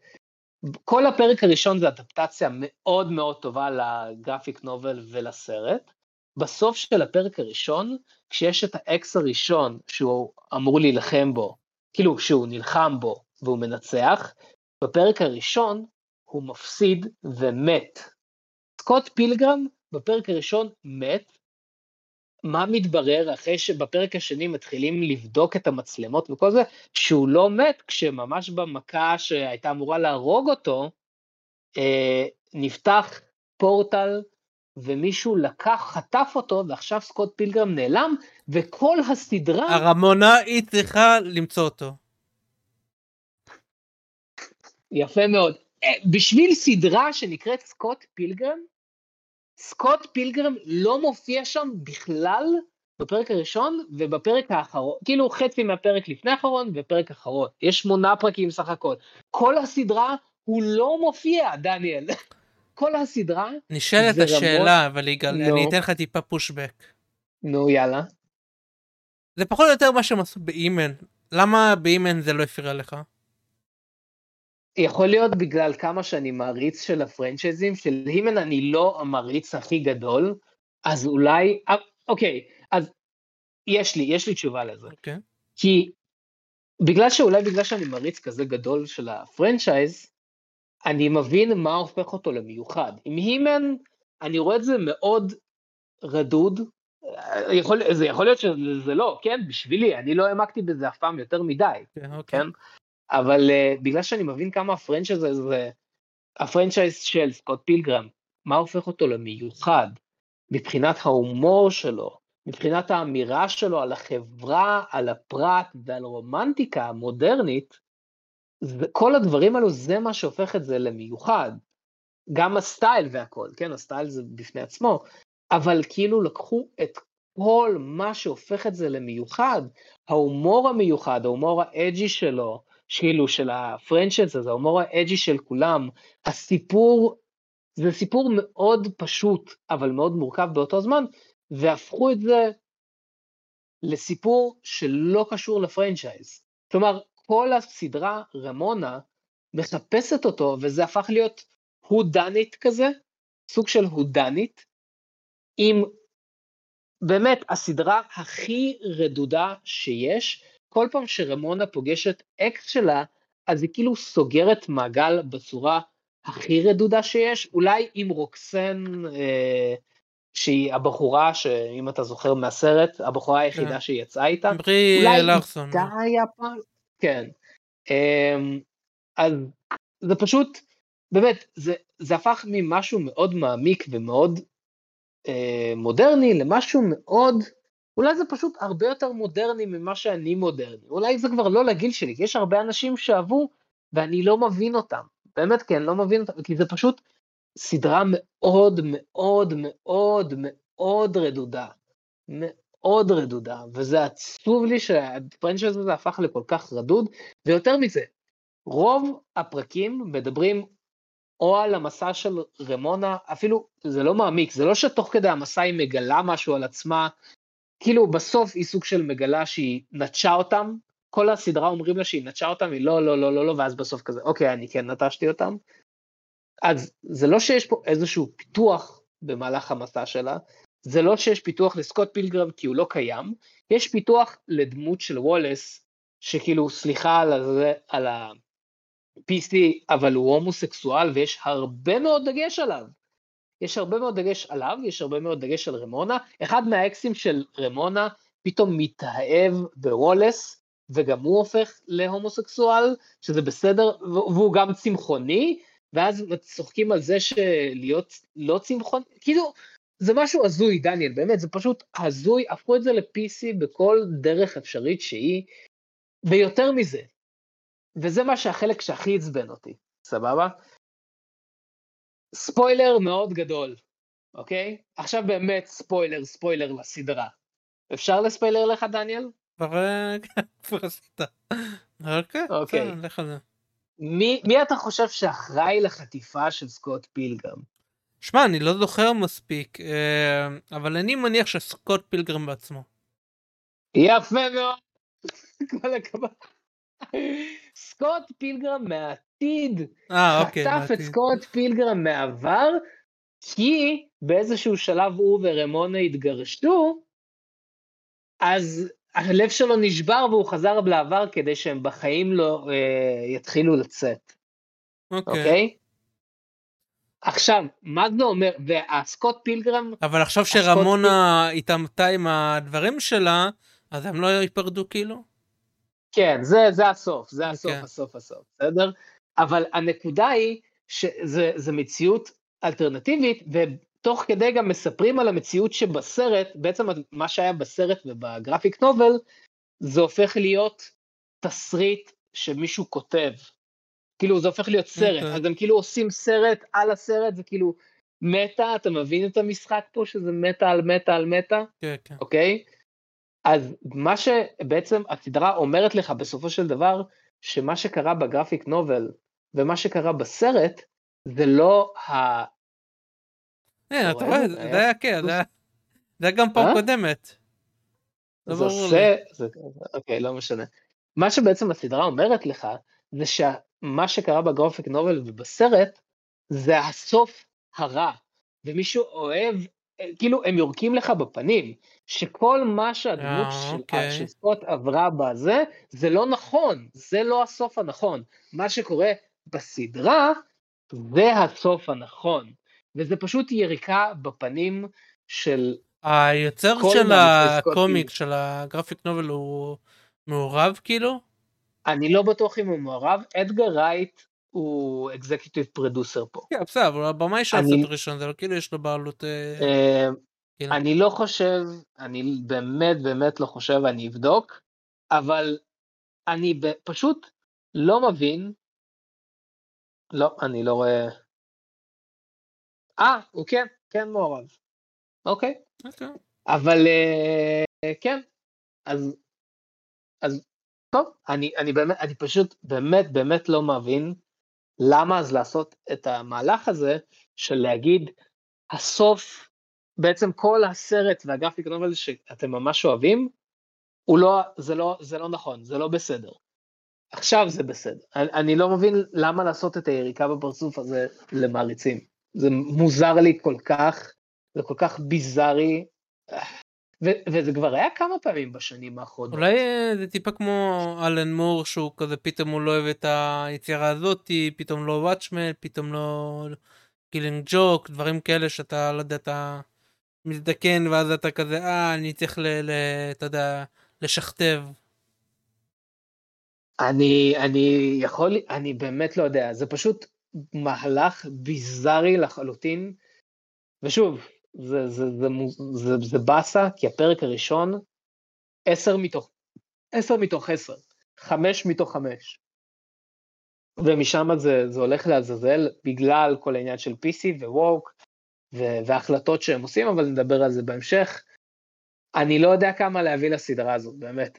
כל הפרק הראשון זה אדפטציה מאוד מאוד טובה לגרפיק נובל ולסרט. בסוף של הפרק הראשון, כשיש את האקס הראשון שהוא אמור להילחם בו, כאילו שהוא נלחם בו והוא מנצח, בפרק הראשון, הוא מפסיד ומת. סקוט פילגרם בפרק הראשון מת. מה מתברר אחרי שבפרק השני מתחילים לבדוק את המצלמות וכל זה? שהוא לא מת, כשממש במכה שהייתה אמורה להרוג אותו, נפתח פורטל ומישהו חטף אותו, ועכשיו סקוט פילגרם נעלם, וכל הסדרה... הרמונה היא צריכה למצוא אותו. יפה מאוד. בשביל סדרה שנקראת סקוט פילגרם, סקוט פילגרם לא מופיע שם בכלל בפרק הראשון ובפרק האחרון, כאילו חצי מהפרק לפני האחרון ופרק אחרון, יש 8 פרקים סך הכל, כל הסדרה הוא לא מופיע, דניאל, כל הסדרה... נשאלת השאלה, אבל אני אתן לך טיפה פושבק. נו, יאללה. זה פחות או יותר מה שהם עשו באימן, למה באימן זה לא הפריע לך? יכול להיות בגלל כמה שאני מעריץ של הפרנצ'ייזים, של הימן אני לא המעריץ הכי גדול, אז אולי, אוקיי, אז יש לי תשובה לזה. אוקיי. כי בגלל שאני מעריץ כזה גדול של הפרנצ'ייז, אני מבין מה הופך אותו למיוחד. עם הימן, אני רואה את זה מאוד רדוד, זה יכול להיות שזה לא, כן, בשבילי, אני לא העמקתי בזה אף פעם יותר מדי, כן? אבל בגלל שאני מבין כמה הפרנצ'ייז הזה, הפרנצ'ייז של סקוט פילגרם, מה הופך אותו למיוחד, מבחינת ההומור שלו, מבחינת האמירה שלו על החברה, על הפרט ועל רומנטיקה המודרנית, כל הדברים האלו זה מה שהופך את זה למיוחד, גם הסטייל והכל, כן, הסטייל זה בפני עצמו, אבל כאילו לקחו את כל מה שהופך את זה למיוחד, ההומור המיוחד, ההומור האג'י שלו, כאילו של הפרנצ'ס הזה, ההומור האג'י של כולם, הסיפור, זה סיפור מאוד פשוט, אבל מאוד מורכב באותו זמן, והפכו את זה לסיפור שלא קשור לפרנצ'ייז. כלומר, כל הסדרה רמונה מחפשת אותו, וזה הפך להיות הודנית כזה, סוג של הודנית, עם באמת הסדרה הכי רדודה שיש, כל פעם שרמונה פוגשת אקס שלה, אז היא כאילו סוגרת מעגל בצורה הכי רדודה שיש, אולי עם רוקסן, שהיא הבחורה, שאם אתה זוכר מהסרט, הבחורה היחידה שהיא יצאה איתה, ברי אלרסון. כן, אז זה פשוט, באמת, זה הפך ממשהו מאוד מעמיק ומאוד מודרני, למשהו מאוד, אולי זה פשוט הרבה יותר מודרני ממה שאני מודרני, אולי זה כבר לא לגיל שלי, כי יש הרבה אנשים שאהבו, ואני לא מבין אותם, באמת כן, לא מבין אותם, כי זה פשוט סדרה מאוד מאוד מאוד מאוד רדודה, מאוד רדודה, וזה עצוב לי שהפרנצ'ייז הזה הפך לכל כך רדוד, ויותר מזה, רוב הפרקים מדברים או על המסע של רמונה, אפילו זה לא מעמיק, זה לא שתוך כדי המסע היא מגלה משהו על עצמה, כאילו בסוף היא סוג של מגלה שהיא נטשה אותם, כל הסדרה אומרים לה שהיא נטשה אותם, היא לא, לא, לא, לא, לא, ואז בסוף כזה, אוקיי, אני כן נטשתי אותם, אז זה לא שיש פה איזשהו פיתוח במהלך המסע שלה, זה לא שיש פיתוח לסקוט פילגרם כי הוא לא קיים, יש פיתוח לדמות של וולס, שכאילו סליחה על ה-PC, אבל הוא הומוסקסואל ויש הרבה מאוד דגש עליו, יש הרבה מאוד דגש על רמונה, אחד מהאקסים של רמונה פתאום מתאהב בוולס, וגם הוא הופך להומוסקסואל, שזה בסדר, והוא גם צמחוני, ואז צוחקים על זה שלהיות לא צמחון, כאילו, זה משהו הזוי, דניאל, באמת, זה פשוט הזוי, הפכו את זה ל-PC בכל דרך אפשרית שהיא, ויותר מזה, וזה מה שהחלק שהכי עצבן אותי, סבבה? ספוילר מאוד גדול, אוקיי? עכשיו באמת ספוילר, ספוילר לסדרה. אפשר לספיילר לך, דניאל? כבר עשית. אוקיי, לך על זה. מי אתה חושב שאחראי לחטיפה של סקוט פילגרם? שמע, אני לא זוכר מספיק, אבל אני מניח שסקוט פילגרם בעצמו. יפה מאוד. כל הכבוד. סקוט פילגרם מהעתיד. חטף את סקוט פילגרם מהעבר, כי באיזשהו שלב הוא ורמונה התגרשו, אז הלב שלו נשבר והוא חזר לעבר כדי שהם בחיים לא יתחילו לצאת. אוקיי? עכשיו, מה זה אומר? והסקוט פילגרם... אבל עכשיו שרמונה התאמתה עם הדברים שלה, אז הם לא ייפרדו כאילו? כן, זה הסוף, זה הסוף, הסוף, הסוף, בסדר? אבל הנקודה היא שזה מציאות אלטרנטיבית, תוך כדי גם מספרים על המציאות שבסרט, בעצם מה שהיה בסרט ובגרפיק נובל, זה הופך להיות תסריט שמישהו כותב. כאילו זה הופך להיות סרט, אז הם כאילו עושים סרט על הסרט, זה כאילו מטה, אתה מבין את המשחק פה שזה מטה על מטה על מטה? כן, כן. אוקיי? אז מה שבעצם הסדרה אומרת לך בסופו של דבר, שמה שקרה בגרפיק נובל ומה שקרה בסרט, זה לא ה... אתה רואה, זה היה כן, זה היה גם פעם קודמת. זה עושה, אוקיי, לא משנה. מה שבעצם הסדרה אומרת לך, זה שמה שקרה בגרפיק נובל ובסרט, זה הסוף הרע, ומישהו אוהב, כאילו הם יורקים לך בפנים, שכל מה שהדמות של סקוט עברה בזה, זה לא נכון, זה לא הסוף הנכון. מה שקורה בסדרה, זה הסוף הנכון. וזה פשוט יריקה בפנים של... היוצר של הקומיק, של הגרפיק נובל, הוא מעורב כאילו? אני לא בטוח אם הוא מעורב, אדגר רייט הוא אקזקיוטיב פרודוסר פה. כן, בסדר, אבל הבמה היא שעשת ראשון, זה לא כאילו יש לו בעלות... אני לא חושב, אני באמת לא חושב, אני אבדוק, אבל אני פשוט לא מבין, לא, אני לא רואה, הוא כן מעורב, אוקיי, אבל כן, אז טוב, אני פשוט באמת לא מבין, למה אז לעשות את המהלך הזה, של להגיד, הסוף, בעצם כל הסרט והגרפיקה נובל שאתם ממש אוהבים, זה לא נכון, זה לא בסדר. עכשיו זה בסדר. אני לא מבין למה לעשות את היריקה בפרצוף הזה למעריצים. זה מוזר לי כל כך, זה כל כך ביזרי, וזה כבר היה כמה פעמים בשנים האחרונות. אולי זה טיפה כמו אלן מור, שהוא כזה פתאום הוא לא אוהב את היצירה הזאת, פתאום לא וואטשמן, פתאום לא קילינג ג'וק, דברים כאלה שאתה לא יודע, אתה מזדקן ואז אתה כזה, אני צריך לשכתב. אני באמת לא יודע, זה פשוט מהלך ביזרי לחלוטין, ושוב, זה בסה, כי הפרק הראשון 10 מתוך 10, 5 מתוך 5, ומשם זה הולך להזזל בגלל כל העניין של PC וווק וההחלטות שהם עושים, אבל נדבר על זה בהמשך. אני לא יודע כמה להביא לסדרה הזאת, באמת,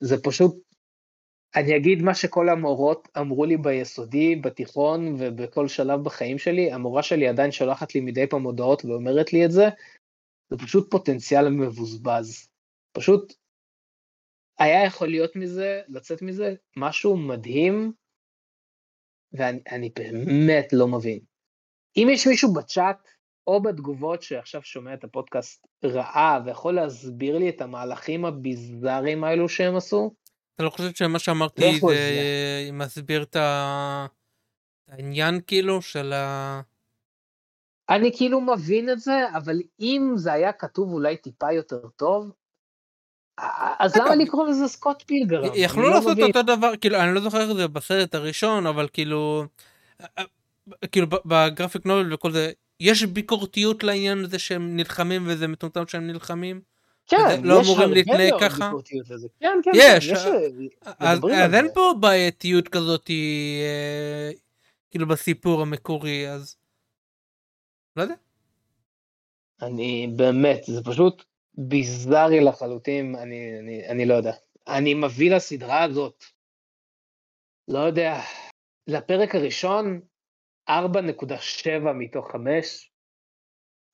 זה פשוט, אני אגיד מה שכל המורות אמרו לי ביסודי, בתיכון ובכל שלב בחיים שלי, המורה שלי עדיין שולחת לי מדי פעם הודעות ואומרת לי את זה, זה פשוט פוטנציאל מבוזבז, פשוט היה יכול להיות מזה, לצאת מזה, משהו מדהים, ואני באמת לא מבין. אם יש מישהו בצ'אט או בתגובות שעכשיו שומע את הפודקאסט רעה, ויכול להסביר לי את המהלכים הביזריים האלו שהם עשו, אתה לא חושב שמה שאמרתי זה מסביר את העניין כאילו של ה... אני כאילו מבין את זה, אבל אם זה היה כתוב אולי טיפה יותר טוב, אז למה לקרוא לזה סקוט פילגרם? יכלו לעשות אותו דבר, כאילו אני לא זוכר איך זה בסרט הראשון, אבל כאילו בגרפיק נובל וכל זה, יש ביקורתיות לעניין הזה שהם נלחמים וזה מטומטם שהם נלחמים? כן, לא אמורים להתנהג ככה. כן, יש. אז אין פה בעייתיות כזאת, כאילו בסיפור המקורי, אז... לא יודע. אני באמת, זה פשוט ביזרי לחלוטין, אני לא יודע. אני מביא לסדרה הזאת, לא יודע, לפרק הראשון, 4.7 מתוך 5,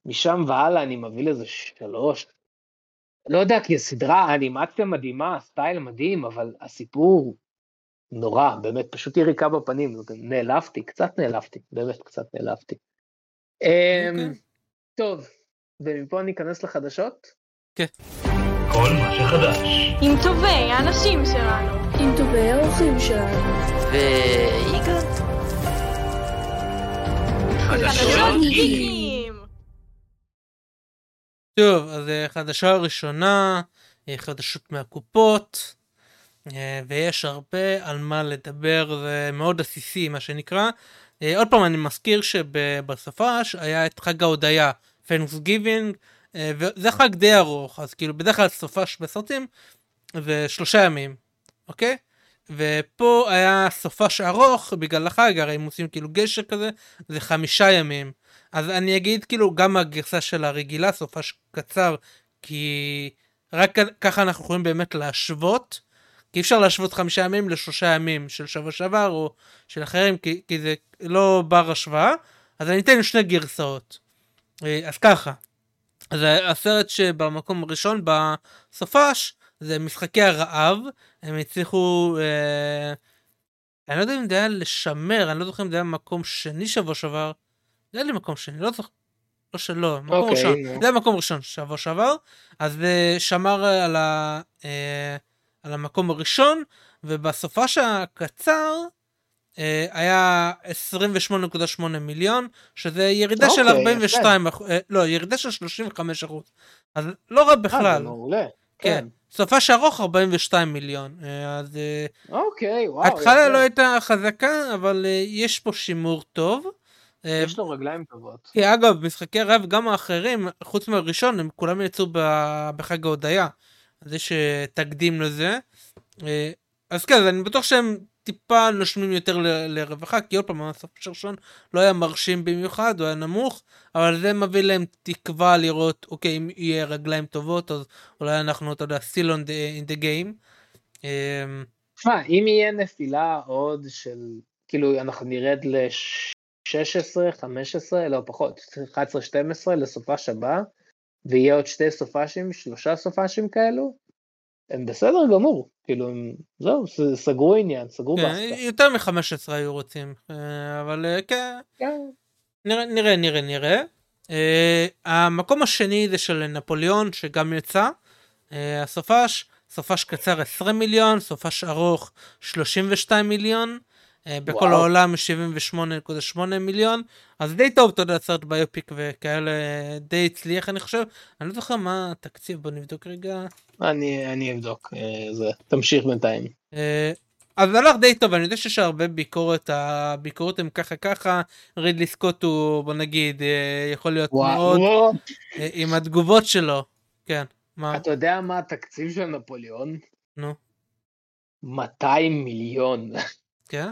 משם והלאה אני מביא לזה 3, לא יודע, כי הסדרה, האנימציה מדהימה, הסטייל מדהים, אבל הסיפור נורא, באמת, פשוט יריקה בפנים, קצת נעלבתי. טוב, ומפה ניכנס לחדשות? כן. כל מה שחדש. עם טובי האנשים שלנו. עם טובי האורחים שלנו. ואיגד. חדשות גיגי. טוב, אז חדשה הראשונה, חדשות מהקופות, ויש הרבה על מה לדבר, זה מאוד עסיסי מה שנקרא. עוד פעם אני מזכיר שבסופש היה את חג ההודיה, Thanksgiving, וזה חג די ארוך, אז כאילו בדרך כלל סופש בסרטים, ו3 ימים, אוקיי? ופה היה סופש ארוך בגלל החג, הרי הם עושים כאילו גשר כזה, זה 5 ימים. אז אני אגיד כאילו גם הגרסה של הרגילה, סופש קצר, כי רק ככה אנחנו יכולים באמת להשוות, כי אפשר להשוות 5 ימים ל3 ימים של שבר או של אחרים, כי זה לא בר השוואה, אז אני אתן 2 גרסאות. אז ככה, אז הסרט שבמקום הראשון בסופש, זה משחקי הרעב, הם הצליחו, אני לא יודע אם זה היה לשמר, אני לא זוכר אם זה היה מקום שני שבר, זה היה לי מקום שני, לא זוכר, לא שלא, מקום ראשון, זה היה מקום ראשון, שבר, אז זה שמר על המקום הראשון, ובסופש הקצר, היה 28.8 מיליון, שזה ירידה של 42, לא, ירידה של 35%, אז לא רע בכלל. כן, סופש ארוך 42 מיליון, אז התחלה לא הייתה חזקה, אבל יש פה שימור טוב, יש לו רגליים טובות. כי אגב, משחקי רב גם האחרים, חוץ מהראשון, הם כולם יצאו בחג ההודעה. אז יש תקדים לזה. אז כן, אני בטוח שהם טיפה נושמים יותר לרווחה, כי עוד פעם, הסוף שרשון לא היה מרשים במיוחד, הוא היה נמוך, אבל זה מביא להם תקווה לראות, אוקיי, אם יהיה רגליים טובות, אז אולי אנחנו, אתה יודע, still in the game. תשמע, אם יהיה נפילה עוד של, כאילו, אנחנו נרד לש... 16, 15, לא פחות, 11, 12 לסופה שבא, ויהיה עוד שתי סופשים, שלושה סופשים כאלו, הם בסדר גמור, כאילו, זהו, סגרו עניין, סגרו בסדר. יותר מ-15 היו רוצים, אבל כן, נראה. המקום השני זה של נפוליאון, שגם יצא, הסופש, סופש קצר 20 מיליון, סופש ארוך 32 מיליון, בכל העולם 78.8 מיליון, אז די טוב, תודה, סרט ביופיק וכאלה, די הצליח, אני חושב, אני לא זוכר מה התקציב, בוא נבדוק רגע. אני אבדוק, זה, תמשיך בינתיים. אז הלך די טוב, אני יודע שיש הרבה ביקורת, הביקורות הם ככה, רידלי סקוט הוא, בוא נגיד, יכול להיות מאוד, עם התגובות שלו, כן, מה? אתה יודע מה התקציב של נפוליאון? נו. 200 מיליון. כן?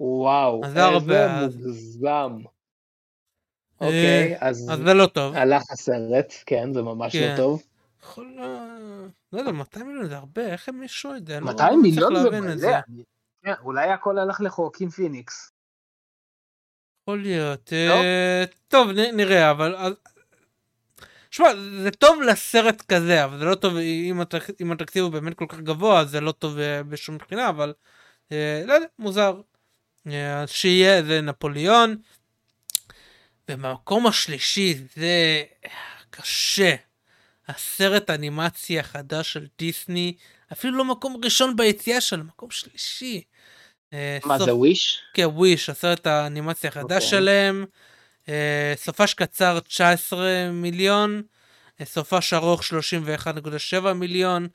וואו, איזה מוגזם. אוקיי, אז זה לא טוב. הלך הסרט, כן, זה ממש לא טוב. לא יודע, 200 מיליון זה הרבה, איך הם ישו את זה? 200 מיליון זה מלא. אולי הכל הלך לחוקים פיניקס. יכול להיות. טוב, נראה, אבל... שמע, זה טוב לסרט כזה, אבל זה לא טוב, אם התקציב הוא באמת כל כך גבוה, זה לא טוב בשום מבחינה, אבל... לא יודע, מוזר. שיהיה זה נפוליאון. ובמקום השלישי זה קשה, הסרט האנימציה החדש של דיסני, אפילו לא מקום ראשון ביציאה שלו, מקום שלישי. מה זה וויש? כן, וויש, הסרט האנימציה החדש שלהם. סופש קצר 19 מיליון, סופש ארוך 31.7 מיליון.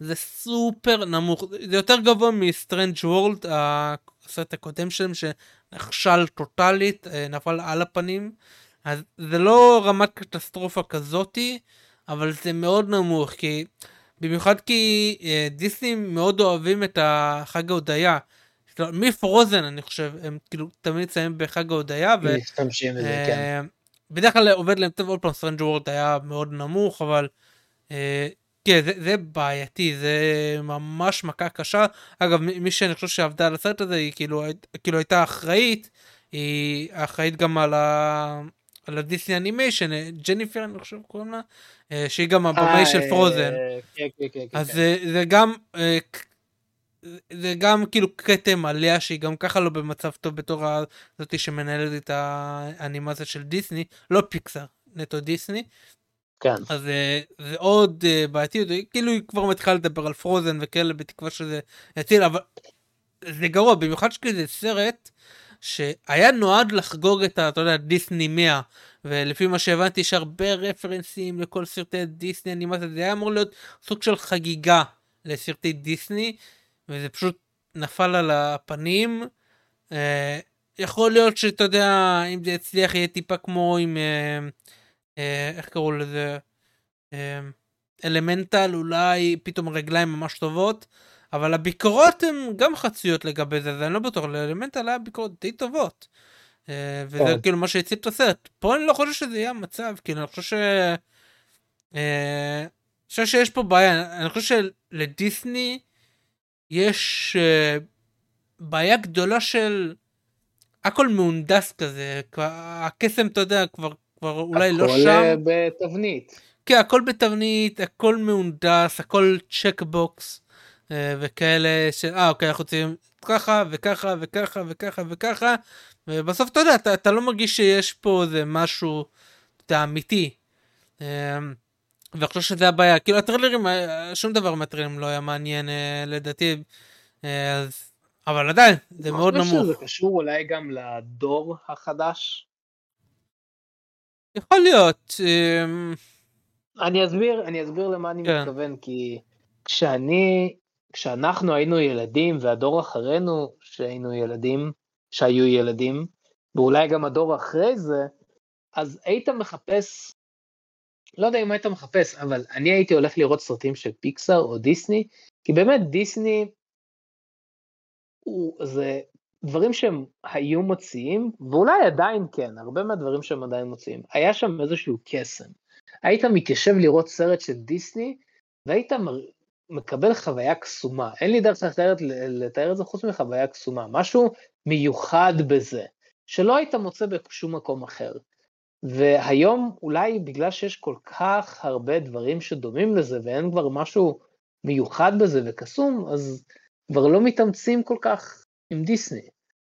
זה סופר נמוך, זה יותר גבוה מסטרנג' וורלד, הסרט הקודם שלהם שנחשל טוטלית, נפל על הפנים, אז זה לא רמת קטסטרופה כזאתי, אבל זה מאוד נמוך, כי במיוחד כי דיסני מאוד אוהבים את החג ההודיה, מפרוזן אני חושב, הם כאילו תמיד צעים בחג ההודיה, משתמשים בזה, כן. בדרך כלל עובד להם טוב, עוד פעם סטרנג' וורלד היה מאוד נמוך, אבל... כן, זה בעייתי, זה ממש מכה קשה. אגב, מי שאני חושב שעבדה על הסרט הזה, היא כאילו הייתה אחראית, היא אחראית גם על הדיסני אנימיישן, ג'ניפר אני חושב קוראים לה, שהיא גם הבמאי של פרוזן. אז זה גם כאילו כתם עליה, שהיא גם ככה לא במצב טוב בתור הזאת שמנהלת את האנימציה של דיסני, לא פיקסר, נטו דיסני. כן. אז זה עוד בעייתיות, כאילו היא כבר מתחילה לדבר על פרוזן וכאלה בתקווה שזה יציל, אבל זה גרוע, במיוחד שזה סרט שהיה נועד לחגוג את אתה יודע, דיסני 100, ולפי מה שהבנתי יש הרבה רפרנסים לכל סרטי דיסני, אני אמרתי, זה היה אמור להיות סוג של חגיגה לסרטי דיסני, וזה פשוט נפל על הפנים, יכול להיות שאתה יודע, אם זה יצליח יהיה טיפה כמו עם... איך קראו לזה, אלמנטל, אולי פתאום רגליים ממש טובות, אבל הביקורות הן גם חצויות לגבי זה, אז אני לא בטוח, לאלמנטל היה ביקורות די טובות, וזה כאילו מה שהציל את הסרט, פה אני לא חושב שזה יהיה המצב, כאילו אני חושב שיש פה בעיה, אני חושב שלדיסני יש בעיה גדולה של, הכל מהונדס כזה, הקסם אתה יודע כבר אולי לא שם. הכל בתבנית. כן, הכל בתבנית, הכל מהונדס, הכל צ'קבוקס, וכאלה של, אוקיי, אנחנו צריכים ככה, וככה, וככה, וככה, וככה, ובסוף אתה יודע, אתה לא מרגיש שיש פה איזה משהו, אתה אמיתי, ואני חושב שזה הבעיה, כאילו הטרילרים, שום דבר מהטרילרים לא היה מעניין לדעתי, אבל עדיין, זה מאוד נמוך. אני חושב שזה קשור אולי גם לדור החדש, יכול להיות. אני אסביר למה אני מתכוון, כי כשאנחנו היינו ילדים, והדור אחרינו שהיו ילדים, ואולי גם הדור אחרי זה, אז היית מחפש, לא יודע אם היית מחפש, אבל אני הייתי הולך לראות סרטים של פיקסאר או דיסני, כי באמת דיסני, זה דברים שהם היו מוציאים, ואולי עדיין כן, הרבה מהדברים שהם עדיין מוציאים, היה שם איזשהו קסם, היית מתיישב לראות סרט של דיסני, והיית מקבל חוויה קסומה, אין לי דרך לתאר את זה חוץ מחוויה קסומה, משהו מיוחד בזה, שלא היית מוצא בשום מקום אחר, והיום אולי בגלל שיש כל כך הרבה דברים שדומים לזה, ואין כבר משהו מיוחד בזה וקסום, אז כבר לא מתאמצים כל כך עם דיסני,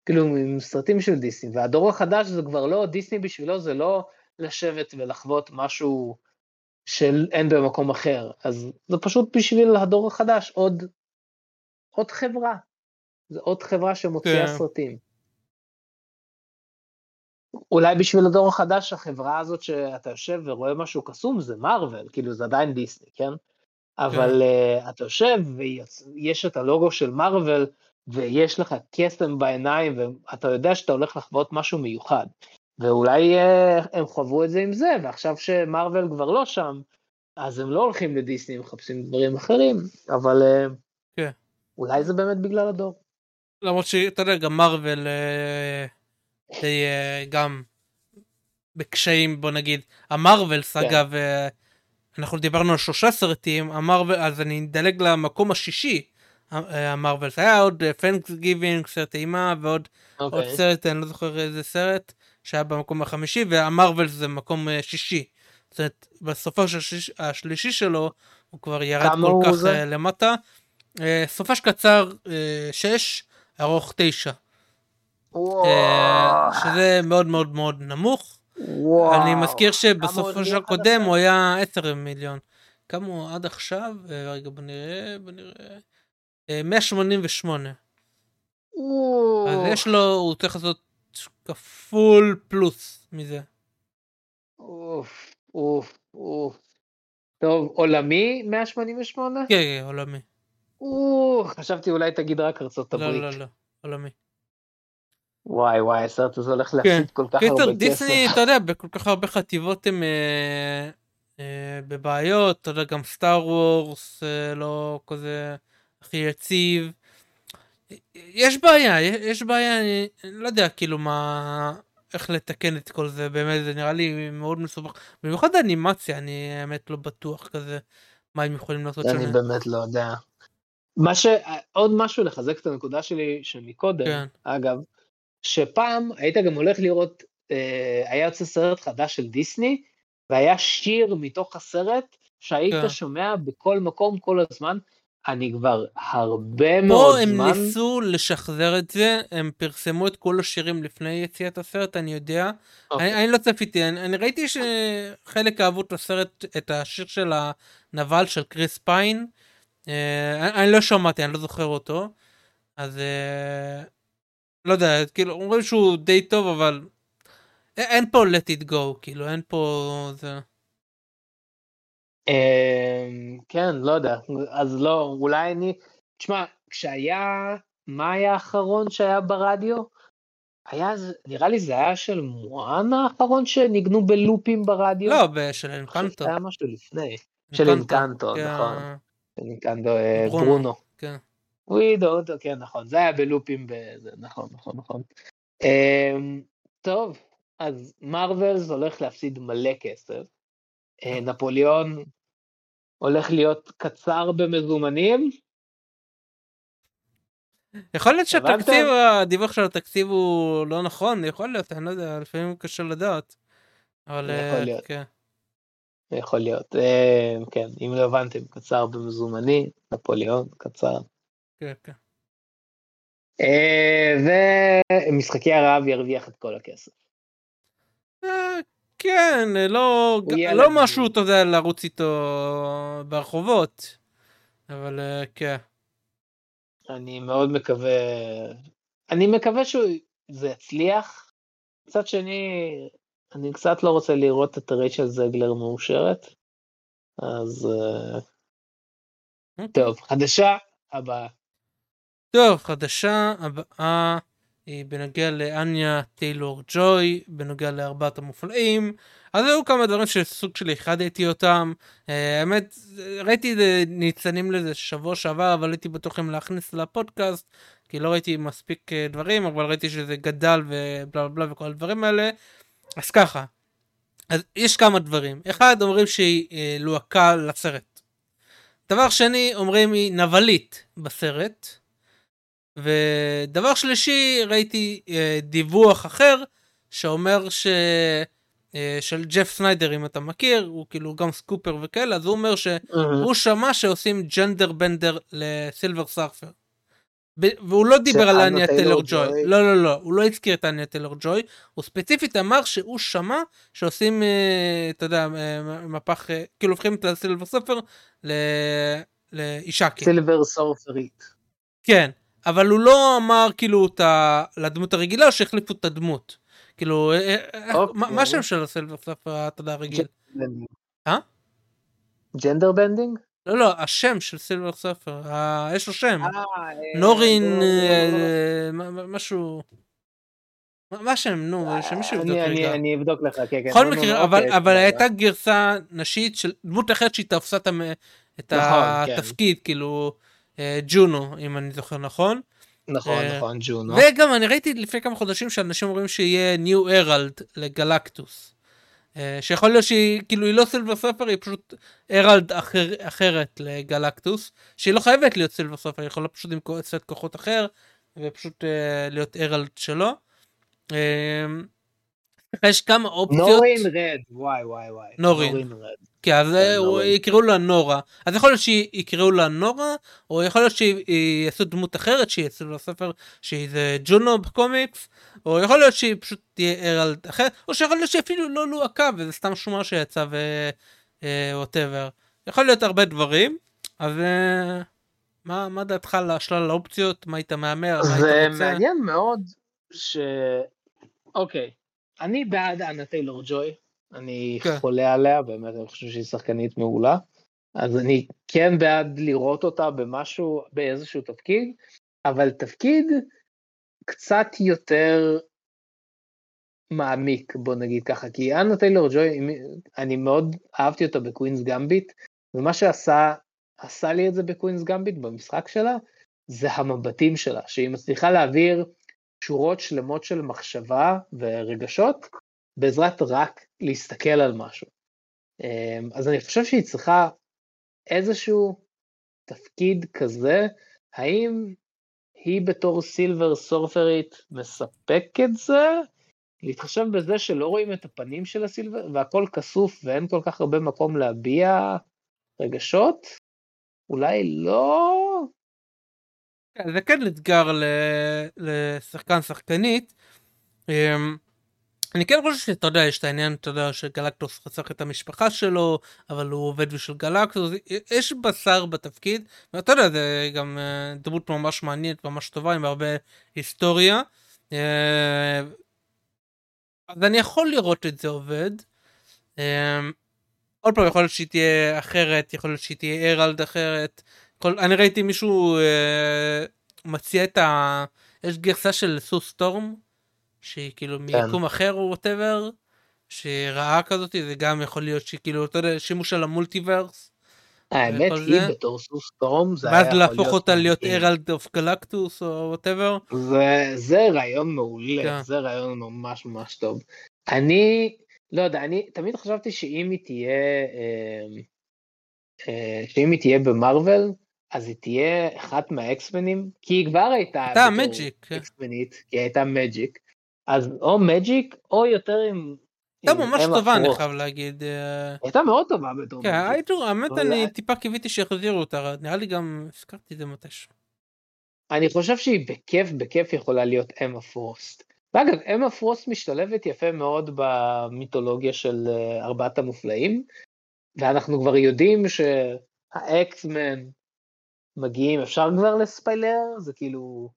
כאילו עם סרטים של דיסני, והדור החדש זה כבר לא, דיסני בשבילו זה לא לשבת ולחוות משהו שאין במקום אחר, אז זה פשוט בשביל הדור החדש, עוד חברה, זה עוד חברה שמוציאה סרטים. אולי בשביל הדור החדש, החברה הזאת שאתה יושב ורואה משהו קסום, זה מרוול, כאילו זה עדיין דיסני, כן? אבל אתה יושב ויש את הלוגו של מרוול, ויש לך קסם בעיניים, ואתה יודע שאתה הולך לחוות משהו מיוחד. ואולי הם חוו את זה עם זה, ועכשיו שמרוול כבר לא שם, אז הם לא הולכים לדיסני, הם מחפשים דברים אחרים, אבל אולי זה באמת בגלל הדור. למרות שאתה יודע, גם מרוול די גם בקשיים, בוא נגיד, המרוולס, אגב, אנחנו דיברנו על 3 סרטים, אז אני נדלג למקום השישי, המרוולס, היה עוד Thanksgiving, סרט אימה, ועוד סרט, אני לא זוכר איזה סרט, שהיה במקום החמישי, והמרוולס זה מקום שישי. זאת אומרת, בסופו השלישי שלו, הוא כבר ירד כל כך למטה. סופש קצר 6, ארוך 9. שזה מאוד מאוד מאוד נמוך. אני מזכיר שבסופו של הקודם הוא היה 10 מיליון. כמה הוא עד עכשיו? רגע, בוא נראה. 188. אז יש לו, הוא צריך לעשות כפול פלוס מזה. אוף. טוב, עולמי 188? כן, עולמי. חשבתי אולי תגיד רק ארצות הברית. לא, עולמי. וואי, הסרט הזה הולך להפסיד כל כך הרבה כסף. דיסני, אתה יודע, בכל כך הרבה חטיבות הם בבעיות, אתה יודע, גם סטאר וורס לא כזה הכי יציב. יש בעיה, אני לא יודע כאילו מה, איך לתקן את כל זה, באמת זה נראה לי מאוד מסובך, במיוחד האנימציה, אני באמת לא בטוח כזה, מה הם יכולים לעשות שם. אני באמת לא יודע. עוד משהו לחזק את הנקודה שלי שמקודם, כן. אגב, שפעם היית גם הולך לראות, היה יוצא סרט חדש של דיסני, והיה שיר מתוך הסרט, שהיית שומע בכל מקום כל הזמן, אני כבר הרבה מאוד זמן. פה הם ניסו לשחזר את זה, הם פרסמו את כל השירים לפני יציאת הסרט, אני יודע. אני לא צפיתי, אני ראיתי שחלק אהבו את הסרט, את השיר של הנבל של קריס פיין, אני לא שמעתי, אני לא זוכר אותו, אז לא יודע, כאילו, אומרים שהוא די טוב, אבל אין פה let it go, כאילו, אין פה זה. כן, לא יודע, אז לא, אולי אני, תשמע, כשהיה, מה היה האחרון שהיה ברדיו? נראה לי זה היה של מואנה האחרון שניגנו בלופים ברדיו? לא, של אינקנטו. היה משהו לפני, של אינקנטו, נכון. אינקנטו, ברונו. כן. כן, נכון, זה היה בלופים, נכון. טוב, אז מרוולס הולך להפסיד מלא כסף, נפוליאון הולך להיות קצר במזומנים. יכול להיות שהתקציב, הדיווח של התקציב הוא לא נכון, יכול להיות, אני לא יודע, לפעמים קשה לדעת. אבל יכול להיות, כן, אם לא הבנתם, קצר במזומני, נפוליאון, קצר. כן. ומשחקי הרעב ירוויח את כל הכסף. כן, לא משהו, אתה יודע, לרוץ איתו ברחובות, אבל כן. אני מאוד מקווה, שזה יצליח, קצת שני, אני קצת לא רוצה לראות את רייצ'ל זגלר מאושרת, אז טוב, חדשה הבאה. בנוגע לאניה טיילור ג'וי, בנוגע לארבעת המופלאים. אז היו כמה דברים שסוג שלי חדתי אותם. האמת, ראיתי ניצנים לזה שבוע שעבר, אבל הייתי בטוח אם להכניס לפודקאסט, כי לא ראיתי מספיק דברים, אבל ראיתי שזה גדל ובלה בלה וכל הדברים האלה. אז ככה, אז יש כמה דברים. אחד, אומרים שהיא לוהקה לסרט. דבר שני, אומרים היא נבלית בסרט. ודבר שלישי, ראיתי דיווח אחר, שאומר של ג'ף סניידר, אם אתה מכיר, הוא כאילו גם סקופר וכאלה, אז הוא אומר שהוא שמע שעושים ג'נדר בנדר לסילבר סרפר. והוא לא דיבר על אניה טיילור ג'וי. לא, לא, לא, הוא לא הזכיר את אניה טיילור ג'וי, הוא ספציפית אמר שהוא שמע שעושים, אתה יודע, מפח, כאילו הופכים את הסילבר סרפר לאישה. סילבר סרפרית. כן. אבל הוא לא אמר כאילו לדמות הרגילה, או שהחליפו את הדמות. כאילו, מה השם של הסילבר סרפר, אתה יודע, הרגיל? ג'נדר בנדינג? לא, לא, השם של סילבר סרפר, יש לו שם. נורין, משהו... מה השם? נו, שמישהו יבדוק רגע. אני אבדוק לך, כן. בכל מקרה, אבל הייתה גרסה נשית של דמות אחרת שהיא תפסה את התפקיד, כאילו... ג'ונו, אם אני זוכר נכון. נכון, נכון, ג'ונו. וגם אני ראיתי לפני כמה חודשים שאנשים אומרים שיהיה ניו הרלד לגלקטוס. שיכול להיות שהיא, כאילו היא לא סילבר סרפר, היא פשוט הרלד אחרת לגלקטוס, שהיא לא חייבת להיות סילבר סרפר, היא יכולה פשוט למכור את כוחות אחר, ופשוט להיות הרלד שלו. יש כמה אופציות. נורין רד, וואי וואי וואי. נורין רד. כן, אז יקראו לה נורה. אז יכול להיות שיקראו לה נורה, או יכול להיות שיעשו דמות אחרת, שיעשו לה ספר שהיא זה ג'ונו בקומיקס, או יכול להיות שהיא פשוט תהיה הרלד אחרת, או שיכול להיות שאפילו לא לוהקה, וזה סתם שומר שיצא ווטאבר. יכול להיות הרבה דברים, אז... מה דעתך לשלל האופציות? מה היית מאמר? זה מעניין מאוד ש... אוקיי. אני בעד אנה טיילור ג'וי, אני חולה עליה, באמת אני חושב שהיא שחקנית מעולה, אז אני כן בעד לראות אותה במשהו, באיזשהו תפקיד, אבל תפקיד קצת יותר מעמיק, בוא נגיד ככה, כי אנה טיילור ג'וי, אני מאוד אהבתי אותה בקווינס גמביט, ומה שעשה לי את זה בקווינס גמביט, במשחק שלה, זה המבטים שלה, שהיא מצליחה להעביר, שורות שלמות של מחשבה ורגשות, בעזרת רק להסתכל על משהו. אז אני חושב שהיא צריכה איזשהו תפקיד כזה, האם היא בתור סילבר סורפרית מספק את זה? להתחשב בזה שלא רואים את הפנים של הסילבר, והכל כסוף ואין כל כך הרבה מקום להביע רגשות? אולי לא... זה כן אתגר לשחקן שחקנית. אני כן חושב שאתה יודע, יש את העניין, אתה יודע, שגלקטוס חסך את המשפחה שלו, אבל הוא עובד בשביל גלקטוס, יש בשר בתפקיד, ואתה יודע, זה גם דמות ממש מעניינת, ממש טובה, עם הרבה היסטוריה. אז אני יכול לראות את זה עובד. עוד פעם, יכול להיות שהיא תהיה אחרת, יכול להיות שהיא תהיה הרלד אחרת, אני ראיתי מישהו מציע את ה... יש גרסה של סוס סטורם, שהיא כאילו מיקום אחר או whatever, שראה כזאת, זה גם יכול להיות שכאילו, אתה יודע, שימוש על המולטיברס. האמת היא בתור סוס סטורם, זה היה יכול להיות... ואז להפוך אותה להיות הרלד אוף גלקטוס או whatever. זה רעיון מעולה, זה רעיון ממש ממש טוב. אני, לא יודע, אני תמיד חשבתי שאם היא תהיה... במרוול, אז היא תהיה אחת מהאקסמנים, כי היא כבר הייתה... הייתה מג'יק. אקסמנית, כי היא הייתה מג'יק. אז או מג'יק, או יותר עם... הייתה ממש טובה, אני חייב להגיד. הייתה מאוד טובה בתור מג'יק. כן, הייתו, האמת אני טיפה קיוויתי שהחזירו אותה, נראה לי גם, הזכרתי את זה מתישהו. אני חושב שהיא בכיף יכולה להיות אמה פרוסט. ואגב, אמה פרוסט משתלבת יפה מאוד במיתולוגיה של ארבעת המופלאים, ואנחנו כבר יודעים שהאקסמן מגיעים, אפשר כבר לספיילר, זה כאילו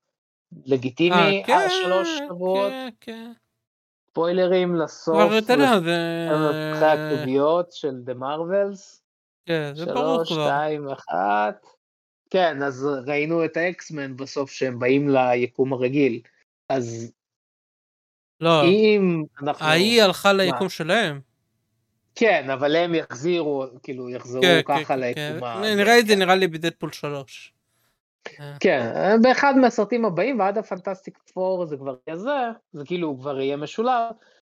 לגיטימי, על 3 שבועות, ספוילרים לסוף, מבחי הכתוביות של The Marvels, 3, 2, 1, כן, אז ראינו את האקסמן בסוף שהם באים ליקום הרגיל, אז לא, אם אנחנו... ההיא הלכה ליקום שלהם. כן, אבל הם יחזירו, כאילו יחזרו כן, ככה כן, ליקומה. כן. נראה את זה, נראה לי בדדפול 3. כן, באחד מהסרטים הבאים, ועד הפנטסטיק 4 זה כבר יהיה זה, זה כאילו הוא כבר יהיה משולב,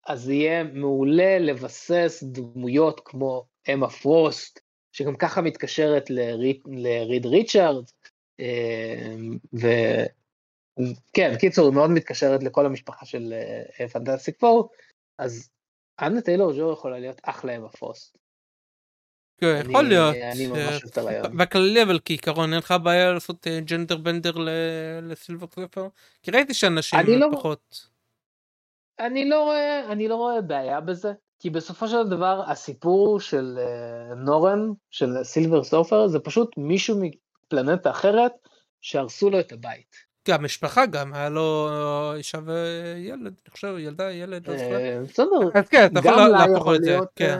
אז יהיה מעולה לבסס דמויות כמו אמה פרוסט, שגם ככה מתקשרת לריד ריצ'רד, וכן, קיצור, היא מאוד מתקשרת לכל המשפחה של פנטסטיק 4, אז אנה טיילור-ג'וי יכולה להיות אחלה אמה פרוסט. כן, יכול להיות. אני ממש יותר היום. בכללי, אבל כעיקרון, אין לך בעיה לעשות ג'נדר בנדר לסילבר סרפר? כי ראיתי שאנשים פחות. אני לא רואה בעיה בזה, כי בסופו של דבר, הסיפור של נורן, של סילבר סרפר, זה פשוט מישהו מפלנטה אחרת, שהרסו לו את הבית. גם משפחה גם, היה לו אישה וילד, אני חושב, ילדה, ילד. בסדר. אז כן, אתה יכול להפוך את זה. כן,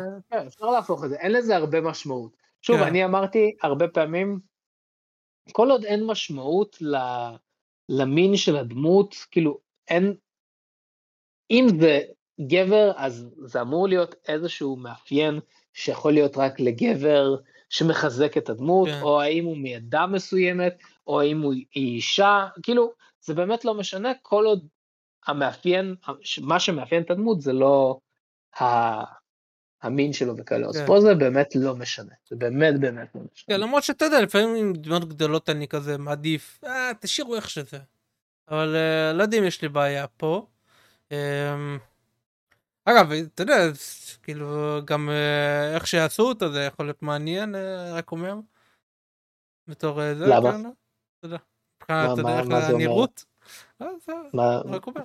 אפשר להפוך את זה, אין לזה הרבה משמעות. שוב, אני אמרתי הרבה פעמים, כל עוד אין משמעות למין של הדמות, כאילו, אין, אם זה גבר, אז זה אמור להיות איזשהו מאפיין, שיכול להיות רק לגבר שמחזק את הדמות, או האם הוא מידה מסוימת, או האם היא אישה, כאילו, זה באמת לא משנה, כל עוד המאפיין, מה שמאפיין את הדמות, זה לא המין שלו וכאלה, אז פה זה באמת לא משנה, זה באמת באמת לא משנה. למרות שאתה יודע, לפעמים עם דמות גדולות אני כזה מעדיף, תשאירו איך שזה, אבל לא יודע אם יש לי בעיה פה, אגב, אתה יודע, כאילו, גם איך שעשו אותה, זה יכול להיות מעניין, רק אומר, בתור איזה... למה? תודה. אתה יודע איך הנראות?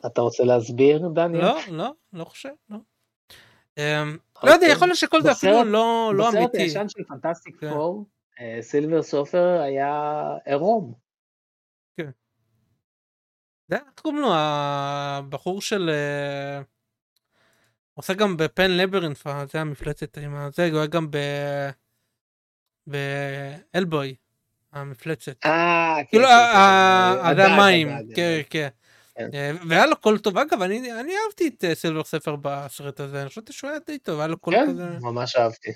אתה רוצה להסביר, דניאל? לא, לא, לא חושב, לא. לא יודע, יכול להיות שכל זה אפילו לא אמיתי. בסרט הישן של פנטסטיק 4, סילבר סופר היה עירום. כן. זה היה קוראים לו, הבחור של... עושה גם בפן לברינט, זה המפלצת, זה היה גם באלבוי, המפלצת. כאילו, עד המים, כן, כן. והיה לו קול טוב, אגב, אני אהבתי את סילבר ספר בסרט הזה, אני חושבת שהוא היה די טוב, היה לו קול כזה. כן, ממש אהבתי.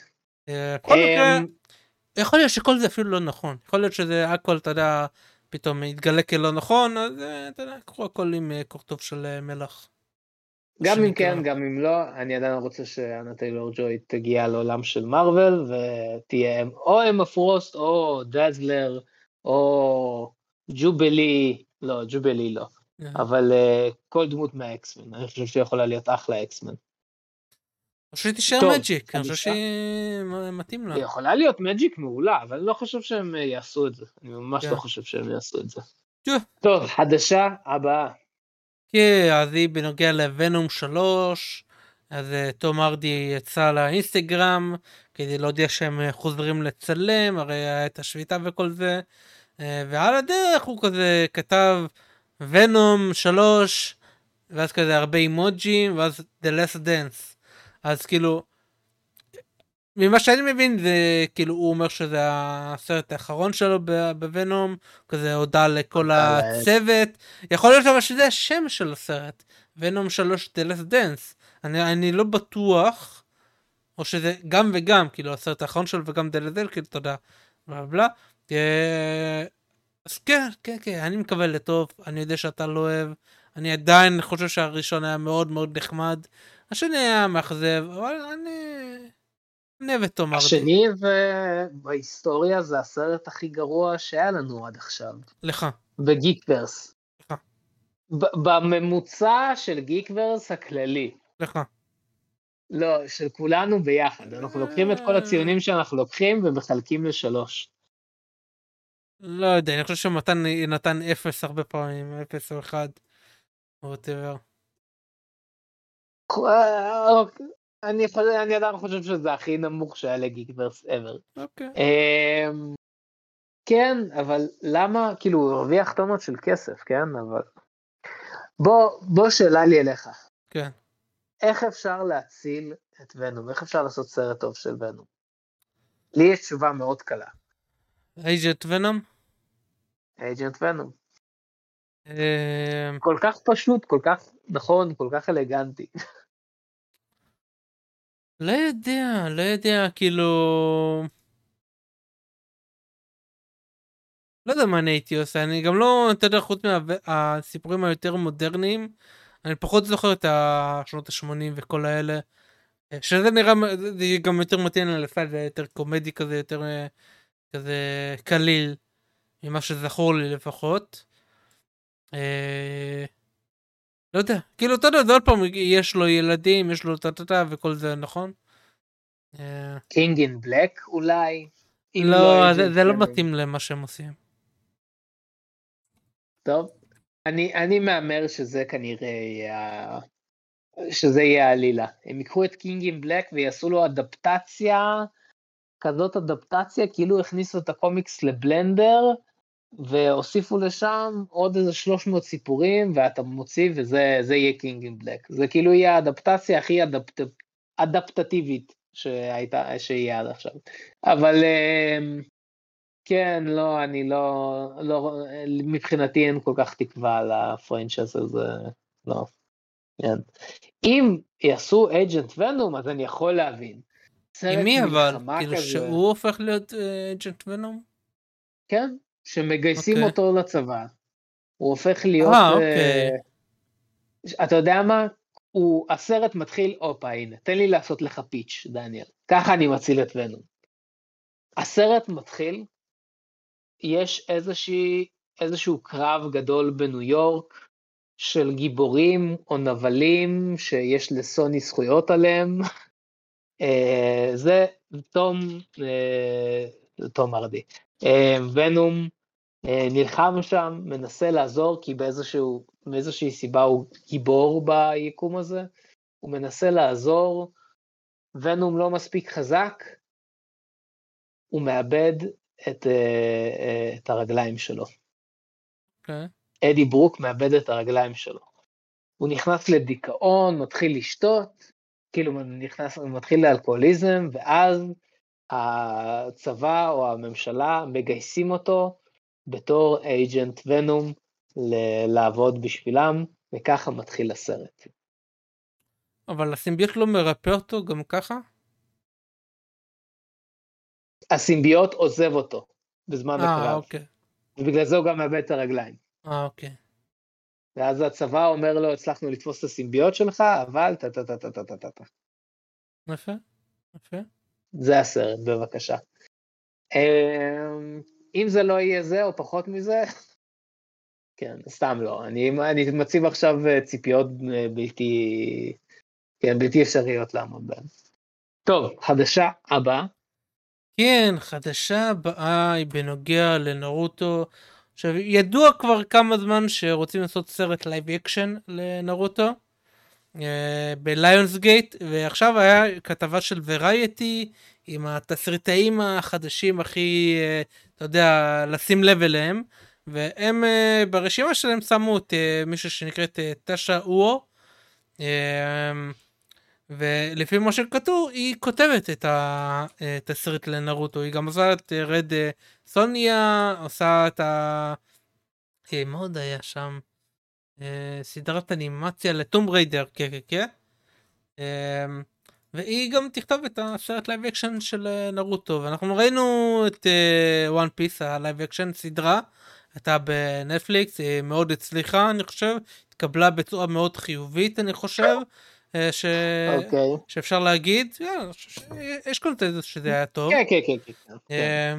יכול להיות שכל זה אפילו לא נכון, יכול להיות שזה הכל, אתה יודע, פתאום יתגלה כלא נכון, אז אתה יודע, קחו הכל עם כוכתוב של מלח. גם אם כן, גם אם לא, אני עדיין רוצה שאנה טיילור-ג'וי תגיע לעולם של מרוול, ותהיה או אמה פרוסט, או דזלר, או ג'ובלי, לא, ג'ובלי לא, אבל כל דמות מהאקסמן, אני חושב שהיא יכולה להיות אחלה אקסמן. אני חושב שתישאר מג'יק, אני חושב שהיא מתאים לה. היא יכולה להיות מג'יק מעולה, אבל אני לא חושב שהם יעשו את זה, אני ממש לא חושב שהם יעשו את זה. טוב, חדשה הבאה. כן, אז היא בנוגע לוונום 3, אז תום הרדי יצא לאינסטגרם, כדי להודיע שהם חוזרים לצלם, הרי היה את השביטה וכל זה, ועל הדרך הוא כזה כתב ונום 3, ואז כזה הרבה אימוג'ים, ואז The Last Dance, אז כאילו, ממה שאני מבין זה, כאילו הוא אומר שזה הסרט האחרון שלו בוונום, כזה הודעה לכל הצוות, יכול להיות אבל שזה השם של הסרט, וונום 3 The Last Dance, אני לא בטוח, או שזה גם וגם, כאילו הסרט האחרון שלו וגם The Last Dance, כאילו תודה, בלבלה, אז כן, כן, כן, אני מקווה לטוב, אני יודע שאתה לא אוהב, אני עדיין חושב שהראשון היה מאוד מאוד נחמד, השני היה מאכזב, אבל השני ובהיסטוריה זה הסרט הכי גרוע שהיה לנו עד עכשיו. לך. בגיקוורס. לך. בממוצע של גיקוורס הכללי. לך. לא, של כולנו ביחד. אנחנו לוקחים את כל הציונים שאנחנו לוקחים ומחלקים ל3. לא יודע, אני חושב שמתן נתן 0 הרבה פעמים, 0 או 1. או טבר. אוקיי. אני עדיין חושב שזה הכי נמוך שהיה לגיקוורס ever. כן, אבל למה, כאילו, הוא הרוויח תומות של כסף, כן, אבל... בוא שאלה לי אליך. כן. איך אפשר להציל את ונום? איך אפשר לעשות סרט טוב של ונום? לי יש תשובה מאוד קלה. אייג'נט ונום? אייג'נט ונום. כל כך פשוט, כל כך נכון, כל כך אלגנטי. לא יודע, לא יודע, כאילו... לא יודע מה אני הייתי עושה, אני גם לא, אתה יודע, חוץ מהסיפורים היותר מודרניים, אני פחות זוכר את השנות ה-80 וכל האלה, שזה נראה, זה גם יותר מתאים ללפעד, זה יותר קומדי כזה, יותר כזה קליל, ממה שזכור לי לפחות. לא יודע, כאילו, אתה יודע, עוד פעם, יש לו ילדים, יש לו טטטה וכל זה, נכון? קינג אין בלק אולי? לא, זה לא מתאים למה שהם עושים. טוב, אני מאמר שזה כנראה, שזה יהיה העלילה. הם יקחו את קינג אין בלק ויעשו לו אדפטציה, כזאת אדפטציה, כאילו הכניסו את הקומיקס לבלנדר, והוסיפו לשם עוד איזה 300 סיפורים, ואתה מוציא, וזה יהיה קינג אין בלק. זה כאילו יהיה האדפטציה הכי אדפטטיבית שיהיה עד עכשיו. אבל כן, לא, אני לא, מבחינתי אין כל כך תקווה על הפרנצ'ייז הזה, לא. אם יעשו אג'נט ונום, אז אני יכול להבין. עם מי אבל? כאילו שהוא הופך להיות אג'נט ונום? כן. שמגייסים אותו לצבא, הוא הופך להיות, אתה יודע מה, הוא הסרט מתחיל, אופה הנה, תן לי לעשות לך פיץ' דניאל, ככה אני מציל את ונום. הסרט מתחיל, יש איזשהו קרב גדול בניו יורק, של גיבורים או נבלים, שיש לסוני זכויות עליהם, זה תום הרדי. ונום נלחם שם, מנסה לעזור, כי מאיזושהי סיבה הוא גיבור ביקום הזה, הוא מנסה לעזור, ונום לא מספיק חזק, הוא מאבד את הרגליים שלו. אדי ברוק מאבד את הרגליים שלו. הוא נכנס לדיכאון, מתחיל לשתות, כאילו הוא מתחיל לאלכוהוליזם, ואז הצבא או הממשלה מגייסים אותו בתור אייג'נט ונום לעבוד בשבילם, וככה מתחיל הסרט. אבל הסימביוט לא מרפא אותו גם ככה? הסימביוט עוזב אותו בזמן הקרב. אוקיי. ובגלל זה הוא גם מאבד את הרגליים. אוקיי. ואז הצבא אומר לו, הצלחנו לתפוס את הסימביוט שלך, אבל טה-טה-טה-טה-טה-טה-טה. יפה, יפה. זה הסרט, בבקשה. אם זה לא יהיה זה, או פחות מזה, כן, סתם לא. אני מציב עכשיו ציפיות בלתי אפשריות לעמוד בהן. טוב, חדשה הבאה. כן, חדשה הבאה היא בנוגע לנרוטו. עכשיו, ידוע כבר כמה זמן שרוצים לעשות סרט לייב אקשן לנרוטו. בליונסגייט, ועכשיו היה כתבה של ורייטי עם התסריטאים החדשים הכי, אתה יודע, לשים לב אליהם, והם ברשימה שלהם שמו את מישהו שנקראת טשה אוו, ולפי מה שכתוב היא כותבת את התסריט לנרוטו, היא גם עושה את רד סוניה, עושה את מה עוד היה שם? סדרת אנימציה לטום ריידר, כן. והיא גם תכתוב את הסרט לייב אקשן של נרוטו, ואנחנו ראינו את וואן פיס, הלייב אקשן סדרה, הייתה בנטפליקס, היא מאוד הצליחה, אני חושב, התקבלה בצורה מאוד חיובית, אני חושב, שאפשר להגיד, יש קונטנזוס שזה היה טוב. כן.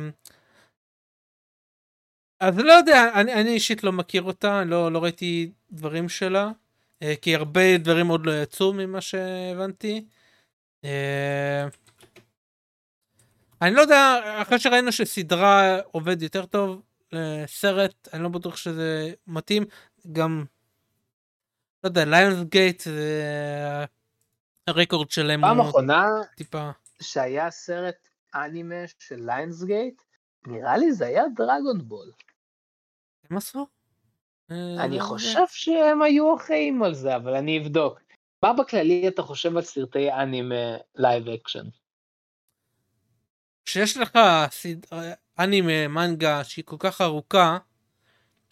אז לא יודע, אני אישית לא מכיר אותה, לא ראיתי דברים שלה, כי הרבה דברים עוד לא יצאו ממה שהבנתי. אני לא יודע, אחרי שראינו שסדרה עובד יותר טוב, סרט, אני לא בטוח שזה מתאים, גם, לא יודע, ליונסגייט, הרקורד שלהם. פעם האחרונה שהיה סרט אנימה של ליונסגייט, נראה לי זה היה דרגון בול. הם עשו? אני חושב שהם היו אחראים על זה, אבל אני אבדוק. מה בכללי אתה חושב על סרטי אנימה לייב אקשן? כשיש לך אנימה מנגה שהיא כל כך ארוכה,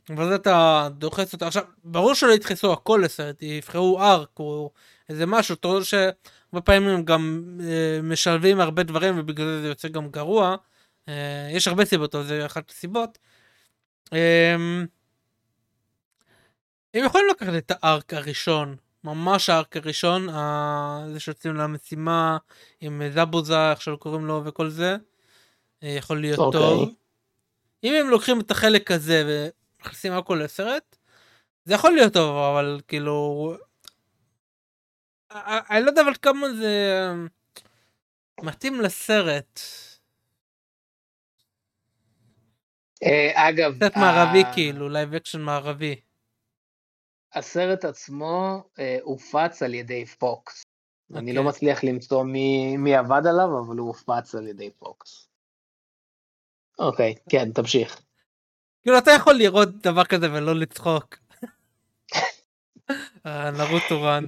ואז אתה דוחס אותה. עכשיו, ברור שלא יתחסו הכל לסרט, יבחרו ארק או איזה משהו, תראו שבפעמים הם גם משלבים הרבה דברים, ובגלל זה זה יוצא גם גרוע. יש הרבה סיבות, אבל זה אחת הסיבות. הם יכולים לקחת את הארק הראשון, ממש הארק הראשון, זה שיוצאים למשימה עם זבוזה, איך שלא קוראים לו וכל זה, יכול להיות okay. טוב. אם הם לוקחים את החלק הזה ומכניסים הכל לסרט, זה יכול להיות טוב, אבל כאילו... אני לא יודע אבל כמה זה מתאים לסרט. אגב... קצת מערבי כאילו, לייב אקשן מערבי. הסרט עצמו הופץ על ידי פוקס. Okay. אני לא מצליח למצוא מי עבד עליו, אבל הוא הופץ על ידי פוקס. אוקיי, כן, תמשיך. כאילו, אתה יכול לראות דבר כזה ולא לצחוק. נרוטו רן.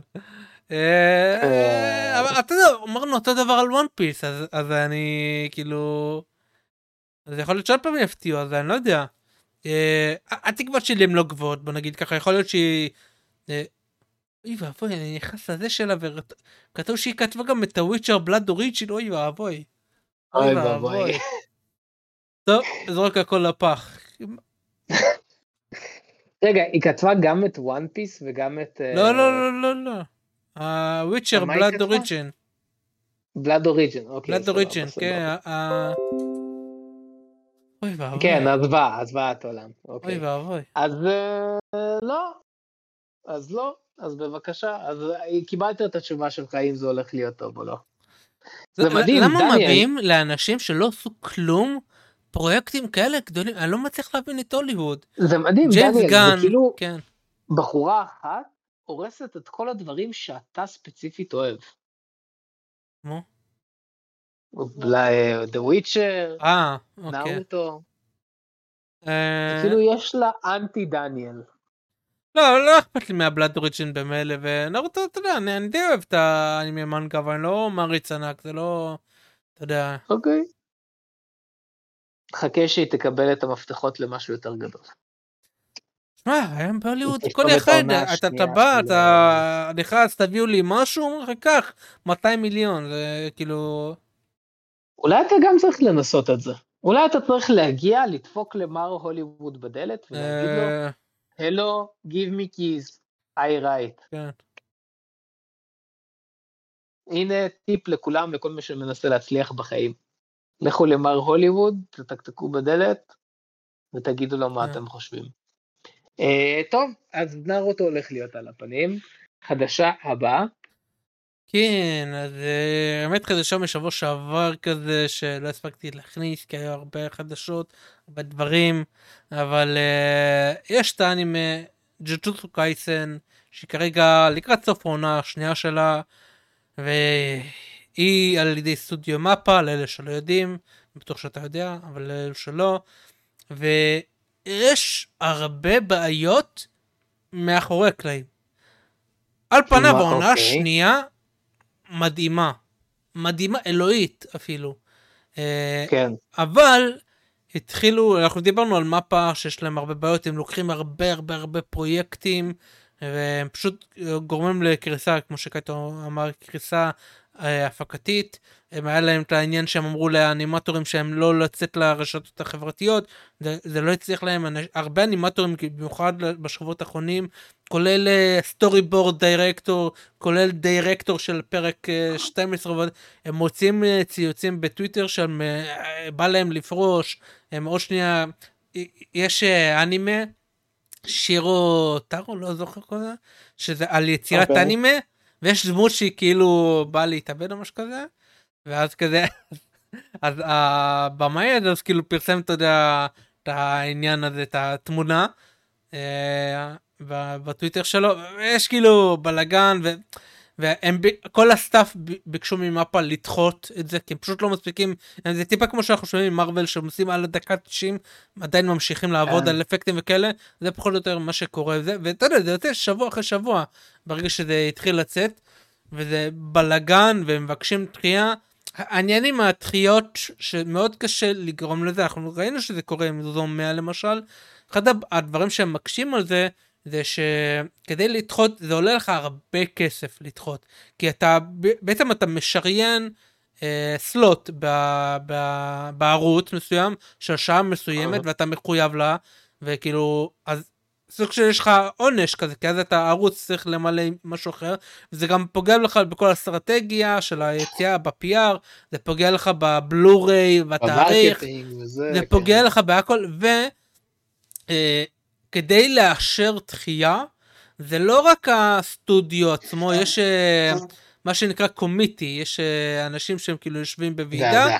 אבל אתה יודע, אמרנו אותו דבר על וואן פיס, אז אני כאילו... זה יכול להיות שעוד פעמים יפתיעו, אז אני לא יודע. התקוות שלי הן לא גבוהות, בוא נגיד ככה, יכול להיות שהיא... אוי ואבוי, אני נכנס לזה שלה, וכתוב שהיא כתבה גם את הוויצ'ר בלאד אוריג'ין, אוי ואבוי. אוי ואבוי. טוב, זרוק הכל לפח. רגע, היא כתבה גם את וואן פיס וגם את... לא, לא, לא, לא, לא. הוויצ'ר בלאד אוריג'ין. בלאד אוריג'ין, אוקיי. בלאד אוריג'ין, כן. אוי ואבוי. כן, אז בא את עולם. אוי ואבוי. אז לא. אז לא. אז בבקשה. אז קיבלת את התשובה שלך אם זה הולך להיות טוב או לא. זה מדהים, דניאל. למה מביאים לאנשים שלא עשו כלום פרויקטים כאלה גדולים? אני לא מצליח להבין את הוליווד. זה מדהים, דניאל. זה כאילו בחורה אחת הורסת את כל הדברים שאתה ספציפית אוהב. מה? The Witcher, נאוטו, אפילו יש לה אנטי דניאל. לא אכפת לי מהבלאד אוריג'ין במילא, ונאוטו, אתה יודע, אני די אוהב את האנימי מנגה, אבל אני לא מעריץ ענק, זה לא, אתה יודע. אוקיי. חכה שהיא תקבל את המפתחות למשהו יותר גדול. מה, היום בהוליווד, כל אחד, אתה בא, אתה נכנס, תביאו לי משהו, רק כך, 200 מיליון, זה כאילו... אולי אתה גם צריך לנסות את זה. אולי אתה צריך להגיע, לדפוק למר הוליווד בדלת, ולהגיד לו, Hello, give me keys, I write. כן. הנה טיפ לכולם, לכל מי שמנסה להצליח בחיים. לכו למר הוליווד, תתקתקו בדלת, ותגידו לו מה אתם חושבים. טוב, אז נרוטו הולך להיות על הפנים. חדשה הבאה. כן, אז באמת חדשה משבוע שעבר כזה שלא הספקתי להכניס, כי היו הרבה חדשות, הרבה דברים, אבל יש את האנימה ג'וג'וטסו קייסן, שכרגע לקראת סוף העונה השנייה שלה, והיא על ידי סטודיו מפה, לאלה שלא יודעים, בטוח שאתה יודע, אבל לאלה שלא, ויש הרבה בעיות מאחורי הקלעים. על פניו העונה השנייה, מדהימה, מדהימה אלוהית אפילו. כן. אבל התחילו, אנחנו דיברנו על מפה שיש להם הרבה בעיות, הם לוקחים הרבה הרבה הרבה פרויקטים, והם פשוט גורמים לקריסה, כמו שקייטו אמר, קריסה הפקתית. הם היה להם את העניין שהם אמרו לאנימטורים שהם לא לצאת לרשתות החברתיות, זה לא הצליח להם, הרבה אנימטורים במיוחד בשבועות האחרונים, כולל סטורי בורד דיירקטור, כולל דיירקטור של פרק 12, הם מוצאים ציוצים בטוויטר שבא להם לפרוש. הם עוד שנייה, יש אנימה שירו טארו, לא זוכר כל זה, שזה על יצירת אנימה, ויש דמות שהיא כאילו באה להתאבד או משהו כזה, ואז כזה, אז הבמאי אז כאילו פרסם, אתה יודע, את העניין הזה, את התמונה, בטוויטר שלו, יש כאילו בלגן, וכל הסטאף ביקשו ממפה לדחות את זה, כי הם פשוט לא מספיקים, זה טיפה כמו שאנחנו שומעים ממרוול, שעושים על הדקה 90, עדיין ממשיכים לעבוד על אפקטים וכאלה, זה פחות או יותר מה שקורה, ואתה יודע, זה יוצא שבוע אחרי שבוע, ברגע שזה התחיל לצאת, וזה בלגן, והם מבקשים דחייה, העניינים התחיות, שמאוד קשה לגרום לזה, אנחנו ראינו שזה קורה עם זום 100 למשל, אחד הדברים שמקשים על זה, זה שכדי לדחות, זה עולה לך הרבה כסף לדחות, כי אתה, בעצם אתה משריין סלוט בערוץ מסוים, של שעה מסוימת, ואתה מחויב לה, וכאילו, אז סוג שיש לך עונש כזה, כי אז אתה ערוץ צריך למלא משהו אחר, וזה גם פוגע לך בכל אסטרטגיה של היציאה בפי-אר, זה פוגע לך בבלו-ריי, בתאריך, זה פוגע לך בהכל, וכדי לאשר דחייה, זה לא רק הסטודיו עצמו, יש מה שנקרא קומיטי, יש אנשים שהם כאילו יושבים בוועידה,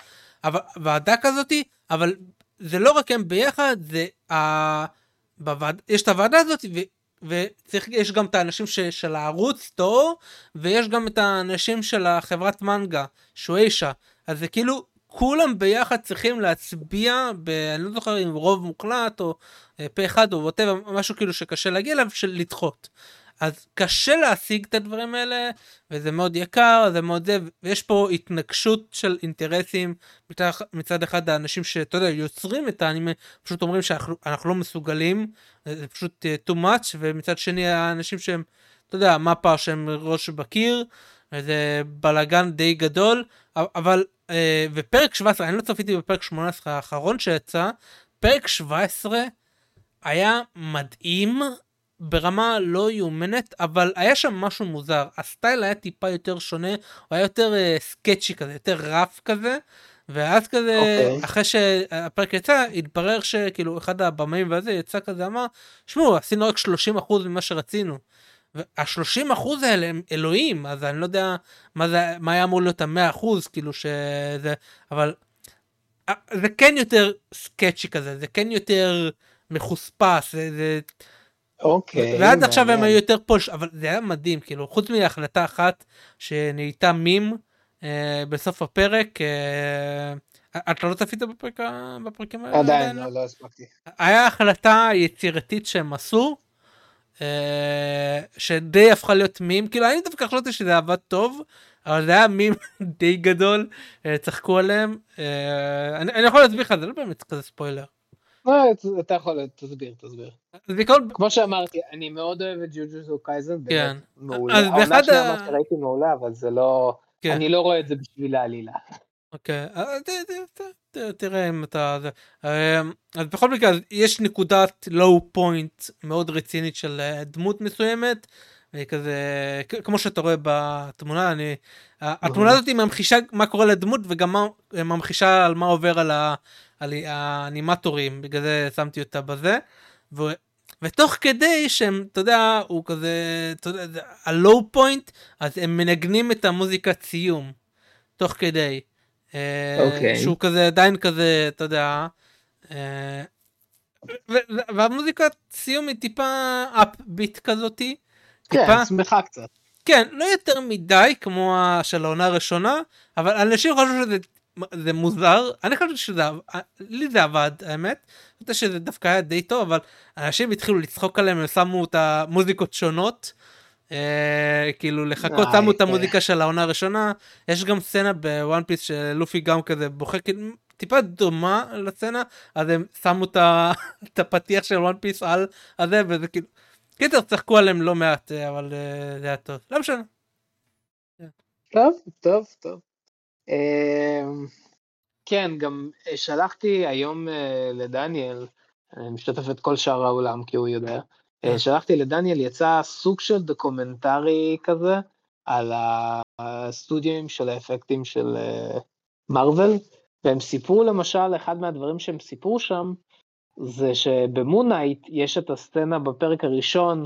ועדה כזאת, אבל זה לא רק הם ביחד, זה יש את הוועדה הזאת, ויש גם את האנשים של הערוץ סטור, ויש גם את האנשים של החברת מנגה, שואישה, אז זה כאילו, כולם ביחד צריכים להצביע, אני לא זוכר אם רוב מוחלט, או פה אחד, או ווטבע, משהו כאילו שקשה להגיע אליו, של לדחות. אז קשה להשיג את הדברים האלה, וזה מאוד יקר, זה מאוד זה, ויש פה התנגשות של אינטרסים, מצד אחד האנשים שאתה יודע, יוצרים את האנימה, פשוט אומרים שאנחנו לא מסוגלים, זה פשוט too much, ומצד שני האנשים שהם, אתה יודע, מפה שהם ראש בקיר, זה בלגן די גדול, אבל, ופרק 17, אני לא צפיתי בפרק 18 האחרון שיצא, פרק 17 היה מדהים, ברמה לא יומנת, אבל היה שם משהו מוזר, הסטייל היה טיפה יותר שונה, הוא היה יותר סקצ'י כזה, יותר רף כזה, ואז כזה, אחרי שהפרק יצא, התברר שכאילו אחד הבמאים וזה יצא כזה, אמר, שמעו, עשינו רק 30% ממה שרצינו, וה-30% האלה הם אלוהים, אז אני לא יודע מה היה אמור להיות ה-100%, כאילו שזה, אבל זה כן יותר סקצ'י כזה, זה כן יותר מחוספס, זה ועד עכשיו הם היו יותר פולש, אבל זה היה מדהים, כאילו, חוץ מההחלטה אחת שנהייתה מים בסוף הפרק, את לא צפית בפרקים האלה? עדיין, לא הספקתי. היה החלטה יצירתית שהם עשו, שדי הפכה להיות מים, כאילו, אני דווקא חשבתי שזה עבד טוב, אבל זה היה מים די גדול, צחקו עליהם, אני יכול להסביר לך, זה לא באמת כזה ספוילר. אתה יכול, תסביר. כמו שאמרתי, אני מאוד אוהב את ג'וג'וסו קייזן, באמת מעולה. העונה שלה מה שראיתי מעולה, אבל זה לא, אני לא רואה את זה בשביל העלילה. אוקיי, תראה אם אתה, אז בכל מקרה, יש נקודת לואו פוינט מאוד רצינית של דמות מסוימת, כזה, כמו שאתה רואה בתמונה, התמונה הזאת היא ממחישה מה קורה לדמות, וגם ממחישה על מה עובר על האנימטורים, בגלל זה שמתי אותה בזה, ותוך כדי שהם, אתה יודע, הוא כזה, הלואו פוינט, אז הם מנגנים את המוזיקה ציום, תוך כדי, שהוא כזה עדיין כזה, אתה יודע, והמוזיקה ציום היא טיפה אפביט כזאתי, כן, שמחה קצת. כן, לא יותר מדי כמו של העונה הראשונה, אבל אנשים חושבים שזה מוזר, אני חושב שזה, לי זה עבד, האמת, אני חושב שזה דווקא היה די טוב, אבל אנשים התחילו לצחוק עליהם, הם שמו את המוזיקות שונות, כאילו לחכות, שמו את המוזיקה של העונה הראשונה, יש גם סצנה בוואן פיס שלופי גם כזה בוחק, טיפה דומה לסצנה, אז הם שמו את הפתיח של וואן פיס על הזה, וזה כאילו, קיצר, צחקו עליהם לא מעט, אבל זה היה טוב. לא משנה. טוב. כן, גם שלחתי היום לדניאל, אני משתתף את כל שאר העולם, כי הוא יודע, שלחתי לדניאל, יצא סוג של דוקומנטרי כזה, על הסטודיו של האפקטים של מרוול, והם סיפרו למשל, אחד מהדברים שהם סיפרו שם, זה שבמונייט יש את הסצנה בפרק הראשון,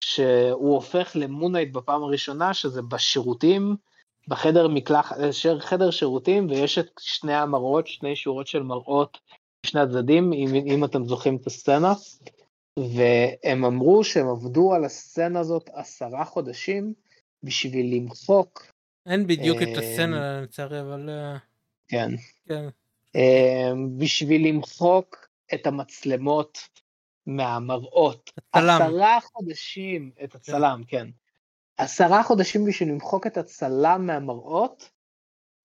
שהוא הופך למונייט בפעם הראשונה, שזה בשירותים, בחדר מקלח, חדר שירותים, ויש את שני המראות, שני שורות של מראות, שני הצדדים, אם אתם זוכרים את הסצנה, והם אמרו שהם עבדו על הסצנה הזאת 10 חודשים, בשביל למחוק. אין בדיוק את הסצנה, לצערי, אבל כן. בשביל למחוק את המצלמות מהמראות. הצלם. 10 חודשים, את הצלם, כן. 10 חודשים בשביל למחוק את הצלם מהמראות,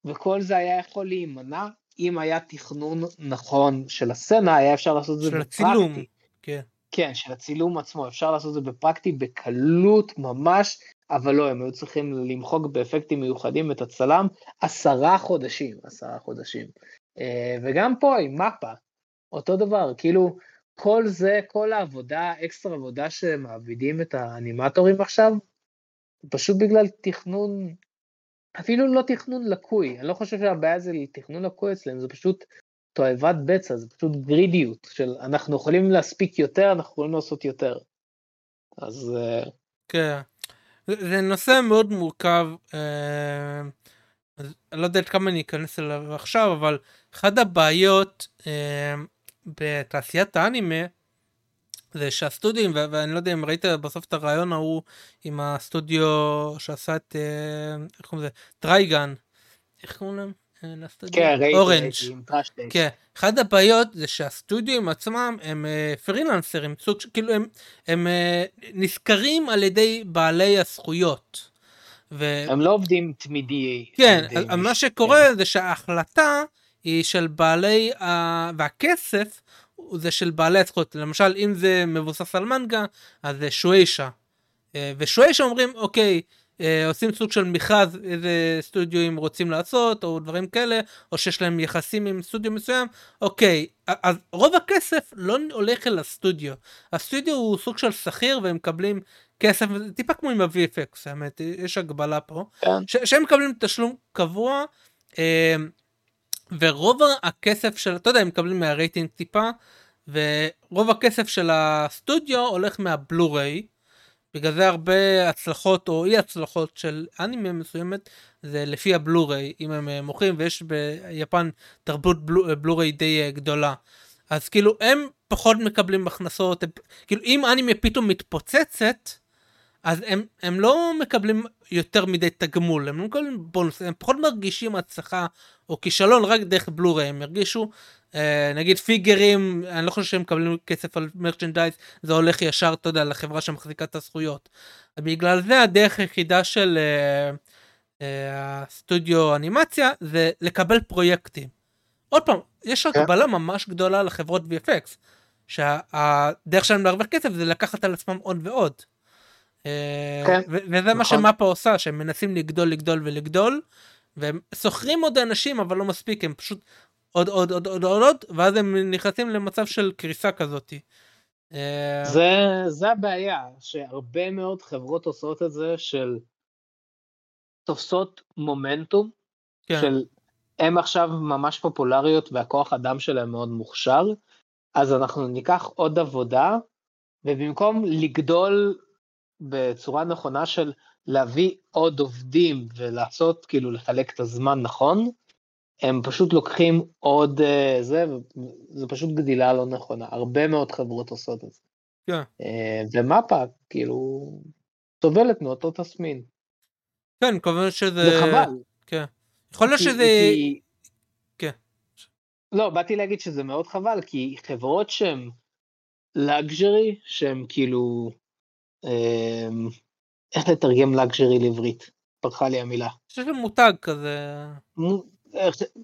וכל זה היה יכול להימנע, אם היה תכנון נכון של הסצנה, היה אפשר לעשות את זה בפרקטי. כן, של הצילום עצמו, אפשר לעשות את זה בפרקטי, בקלות ממש, אבל לא, הם היו צריכים למחוק באפקטים מיוחדים את הצלם, 10 חודשים, וגם פה עם מפה, אותו דבר, כאילו, כל זה, כל העבודה, אקסטרה עבודה שמעבידים את האנימטורים עכשיו, פשוט בגלל תכנון, אפילו לא תכנון לקוי, אני לא חושב שהבעיה זה לתכנון לקוי אצלם, זה פשוט תועבת בצע, זה פשוט גרידיות, של אנחנו יכולים להספיק יותר, אנחנו יכולים לעשות יותר. אז... כן. זה נושא מאוד מורכב, אז אני לא יודעת כמה אני אכנס אליו עכשיו, אבל אחת הבעיות בתעשיית האנימה, זה שהסטודיו, ואני לא יודע אם ראית בסוף את הרעיון ההוא, עם הסטודיו שעשה את, איך קוראים לזה? טרייגן. איך קוראים להם? כן, אורנג'. כן, אחד הבעיות זה שהסטודיו עצמם הם פרילנסרים, כאילו הם נזכרים על ידי בעלי הזכויות. הם לא עובדים תמידי. כן, מה שקורה זה שההחלטה היא של בעלי, והכסף זה של בעלי הזכויות. למשל, אם זה מבוסס על מנגה, אז זה שואישה. ושואישה אומרים, אוקיי, עושים סוג של מכרז, איזה סטודיו רוצים לעשות, או דברים כאלה, או שיש להם יחסים עם סטודיו מסוים, אוקיי, אז רוב הכסף לא הולך אל הסטודיו. הסטודיו הוא סוג של שכיר, והם מקבלים כסף, טיפה כמו עם ה-VFX, האמת, יש הגבלה פה, שהם מקבלים תשלום קבוע, ורוב הכסף של, אתה יודע, הם מקבלים מהרייטינג טיפה, ורוב הכסף של הסטודיו הולך מהבלו-ריי, בגלל זה הרבה הצלחות או אי הצלחות של אנימה מסוימת זה לפי הבלו-ריי, אם הם מוכרים, ויש ביפן תרבות בלו-ריי די גדולה. אז כאילו הם פחות מקבלים הכנסות, כאילו אם אנימה פתאום מתפוצצת, אז הם לא מקבלים יותר מדי תגמול, הם לא מקבלים בונוס, הם פחות מרגישים הצלחה או כישלון רק דרך בלו-ריי, הם הרגישו, נגיד פיגרים, אני לא חושב שהם מקבלים כסף על מרצ'נדייז, זה הולך ישר, אתה יודע, לחברה שמחזיקה את הזכויות. בגלל זה הדרך היחידה של הסטודיו אנימציה, זה לקבל פרויקטים. עוד פעם, יש הקבלה ממש גדולה לחברות VFX, שהדרך שלהם להרוויח כסף זה לקחת על עצמם עוד ועוד. וזה מה שמאפה עושה, שהם מנסים לגדול, והם סוחרים עוד אנשים, אבל לא מספיק, הם פשוט... עוד, ואז הם נכנסים למצב של קריסה כזאת. זה הבעיה, שהרבה מאוד חברות עושות את זה, של תופסות מומנטום, של הם עכשיו ממש פופולריות, והכוח אדם שלהם מאוד מוכשר, אז אנחנו ניקח עוד עבודה, ובמקום לגדול בצורה נכונה, של להביא עוד עובדים, ולעשות, כאילו לחלק את הזמן נכון, הם פשוט לוקחים עוד זה, וזה פשוט גדילה לא נכונה, הרבה מאוד חברות עושות את זה. כן. ומפה, כאילו, סובלת מאותו תסמין. כן, כמובן שזה... זה חבל. כן. יכול להיות שזה... כן. לא, באתי להגיד שזה מאוד חבל, כי חברות שהן לגז'רי, שהן כאילו... איך לתרגם לגז'רי לעברית? פרחה לי המילה. יש להם מותג כזה...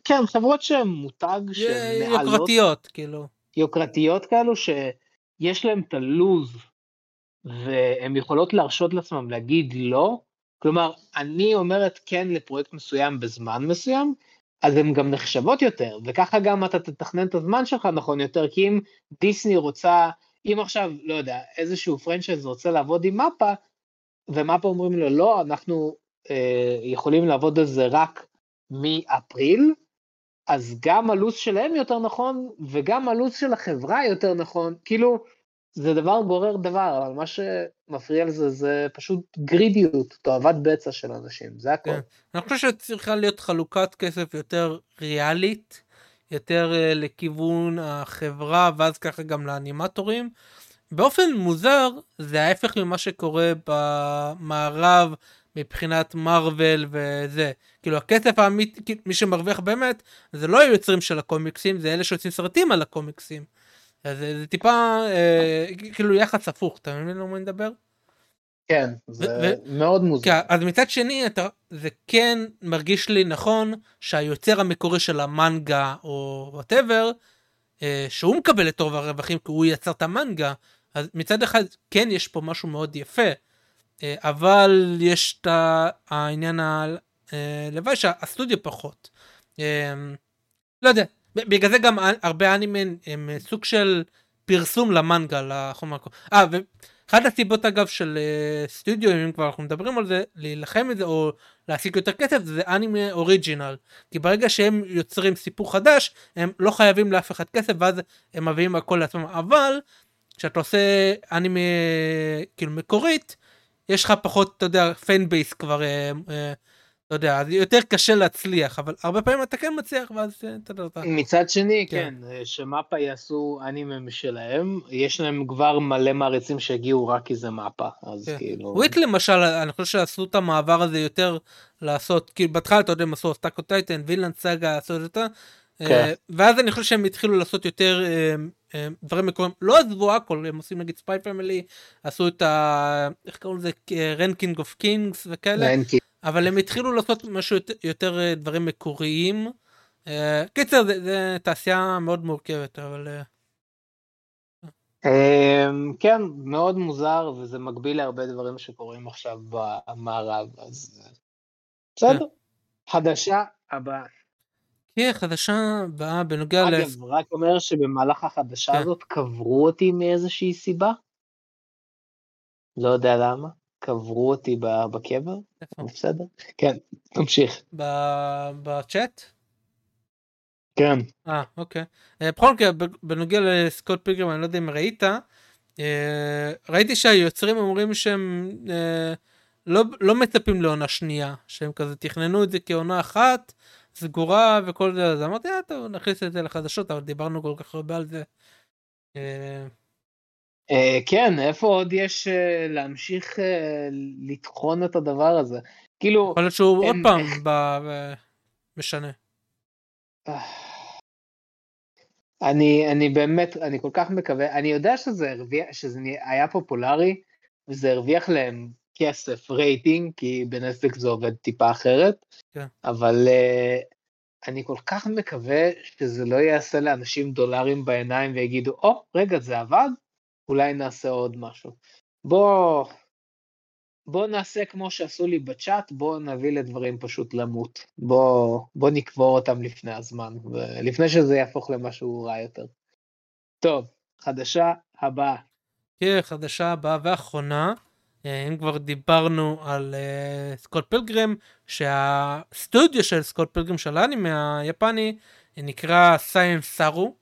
כן, חברות שהן מותג, יוקרתיות, כאילו. יוקרתיות כאלו, שיש להן את הלוז, והן יכולות להרשות לעצמם להגיד לא, כלומר, אני אומרת כן לפרויקט מסוים בזמן מסוים, אז הן גם נחשבות יותר, וככה גם אתה תתכנן את הזמן שלך נכון יותר, כי אם דיסני רוצה, אם עכשיו, לא יודע, איזשהו פרנצ'ייז רוצה לעבוד עם מפה, ומפה אומרים לו לא, אנחנו יכולים לעבוד על זה רק, מאפריל, אז גם הלוס שלהם יותר נכון, וגם הלוס של החברה יותר נכון, כאילו, זה דבר גורר דבר, אבל מה שמפריע לזה, זה פשוט גרידיות, תועבת בצע של אנשים, זה הכל. אני חושב שצריכה להיות חלוקת כסף יותר ריאלית, יותר לכיוון החברה, ואז ככה גם לאנימטורים, באופן מוזר, זה ההפך ממה שקורה במערב, מבחינת מרוול וזה, כאילו הכסף האמיתי, מי שמרוויח באמת, זה לא היוצרים של הקומיקסים, זה אלה שיוצאים סרטים על הקומיקסים, אז זה טיפה, כאילו יחס הפוך, אתה מבין לא מה נדבר? כן, זה מאוד מוזר. אז מצד שני, זה כן מרגיש לי נכון, שהיוצר המקורי של המנגה, או whatever, שהוא מקבל את רוב הרווחים, כי הוא יצר את המנגה, אז מצד אחד כן יש פה משהו מאוד יפה, אבל יש את העניין הלוואי שהסטודיו פחות. לא יודע, בגלל זה גם הרבה אנימים הם סוג של פרסום למנגה, לחומר הכל. ואחת הסיבות אגב של סטודיו, אם כבר אנחנו מדברים על זה, להילחם את זה או להשיג יותר כסף, זה אנימה אוריג'ינל. כי ברגע שהם יוצרים סיפור חדש, הם לא חייבים לאף אחד כסף, ואז הם מביאים הכל לעצמם. אבל כשאתה עושה אנימה כאילו מקורית, יש לך פחות, אתה יודע, פיין בייס כבר, אתה יודע, אז יותר קשה להצליח, אבל הרבה פעמים אתה כן מצליח, ואז אתה יודע אותה. מצד שני, כן, שמאפה יעשו אנימה שלהם, יש להם כבר מלא מעריצים שהגיעו רק כי זה מאפה, אז כאילו... וויט למשל, אני חושב שעשו את המעבר הזה יותר לעשות, כאילו בהתחלה, אתה יודע, הם עשו סטאק או טייטן, וילן סאגה, עשו את זה, ואז אני חושב שהם התחילו לעשות יותר... דברים מקוריים, לא עזבו הכל, הם עושים נגיד ספיי פמילי, עשו את ה... איך קראו לזה? רנקינג אוף קינגס וכאלה, אבל הם התחילו לעשות משהו יותר דברים מקוריים, קיצר, זה תעשייה מאוד מורכבת, אבל... כן, מאוד מוזר, וזה מקביל להרבה דברים שקוראים עכשיו במערב, אז... בסדר, חדשה הבאה. חדשה באה בנוגע אגב, רק אומר שבמהלך החדשה הזאת קברו אותי מאיזושהי סיבה, לא יודע למה, קברו אותי בקבר, בסדר? כן, תמשיך. בצ'אט? כן. אוקיי. בכל מקרה, בנוגע לסקוט פילגרים, אני לא יודע אם ראית, ראיתי שהיוצרים אומרים שהם לא מצפים לעונה שנייה, שהם כזה תכננו את זה כעונה אחת, סגורה וכל זה, אז אמרתי, טוב, נכניס את זה לחדשות, אבל דיברנו כל כך הרבה על זה. כן, איפה עוד יש להמשיך לתחון את הדבר הזה? כאילו... יכול להיות שהוא עוד פעם משנה. אני באמת, אני כל כך מקווה, אני יודע שזה היה פופולרי, וזה הרוויח להם כסף, רייטינג, כי בנטפליקס זה עובד טיפה אחרת, אבל אני כל כך מקווה שזה לא יעשה לאנשים דולרים בעיניים ויגידו, רגע, זה עבד, אולי נעשה עוד משהו. בוא נעשה כמו שעשו לי בצ'אט, בוא נביא לדברים פשוט למות, בוא נקבור אותם לפני הזמן, לפני שזה יהפוך למשהו רע יותר. טוב, חדשה הבאה. כן, חדשה הבאה והאחרונה, אם כבר דיברנו על סקוט פילגרים, שהסטודיו של סקוט פילגרים של האנימה היפני נקרא סיין סארו,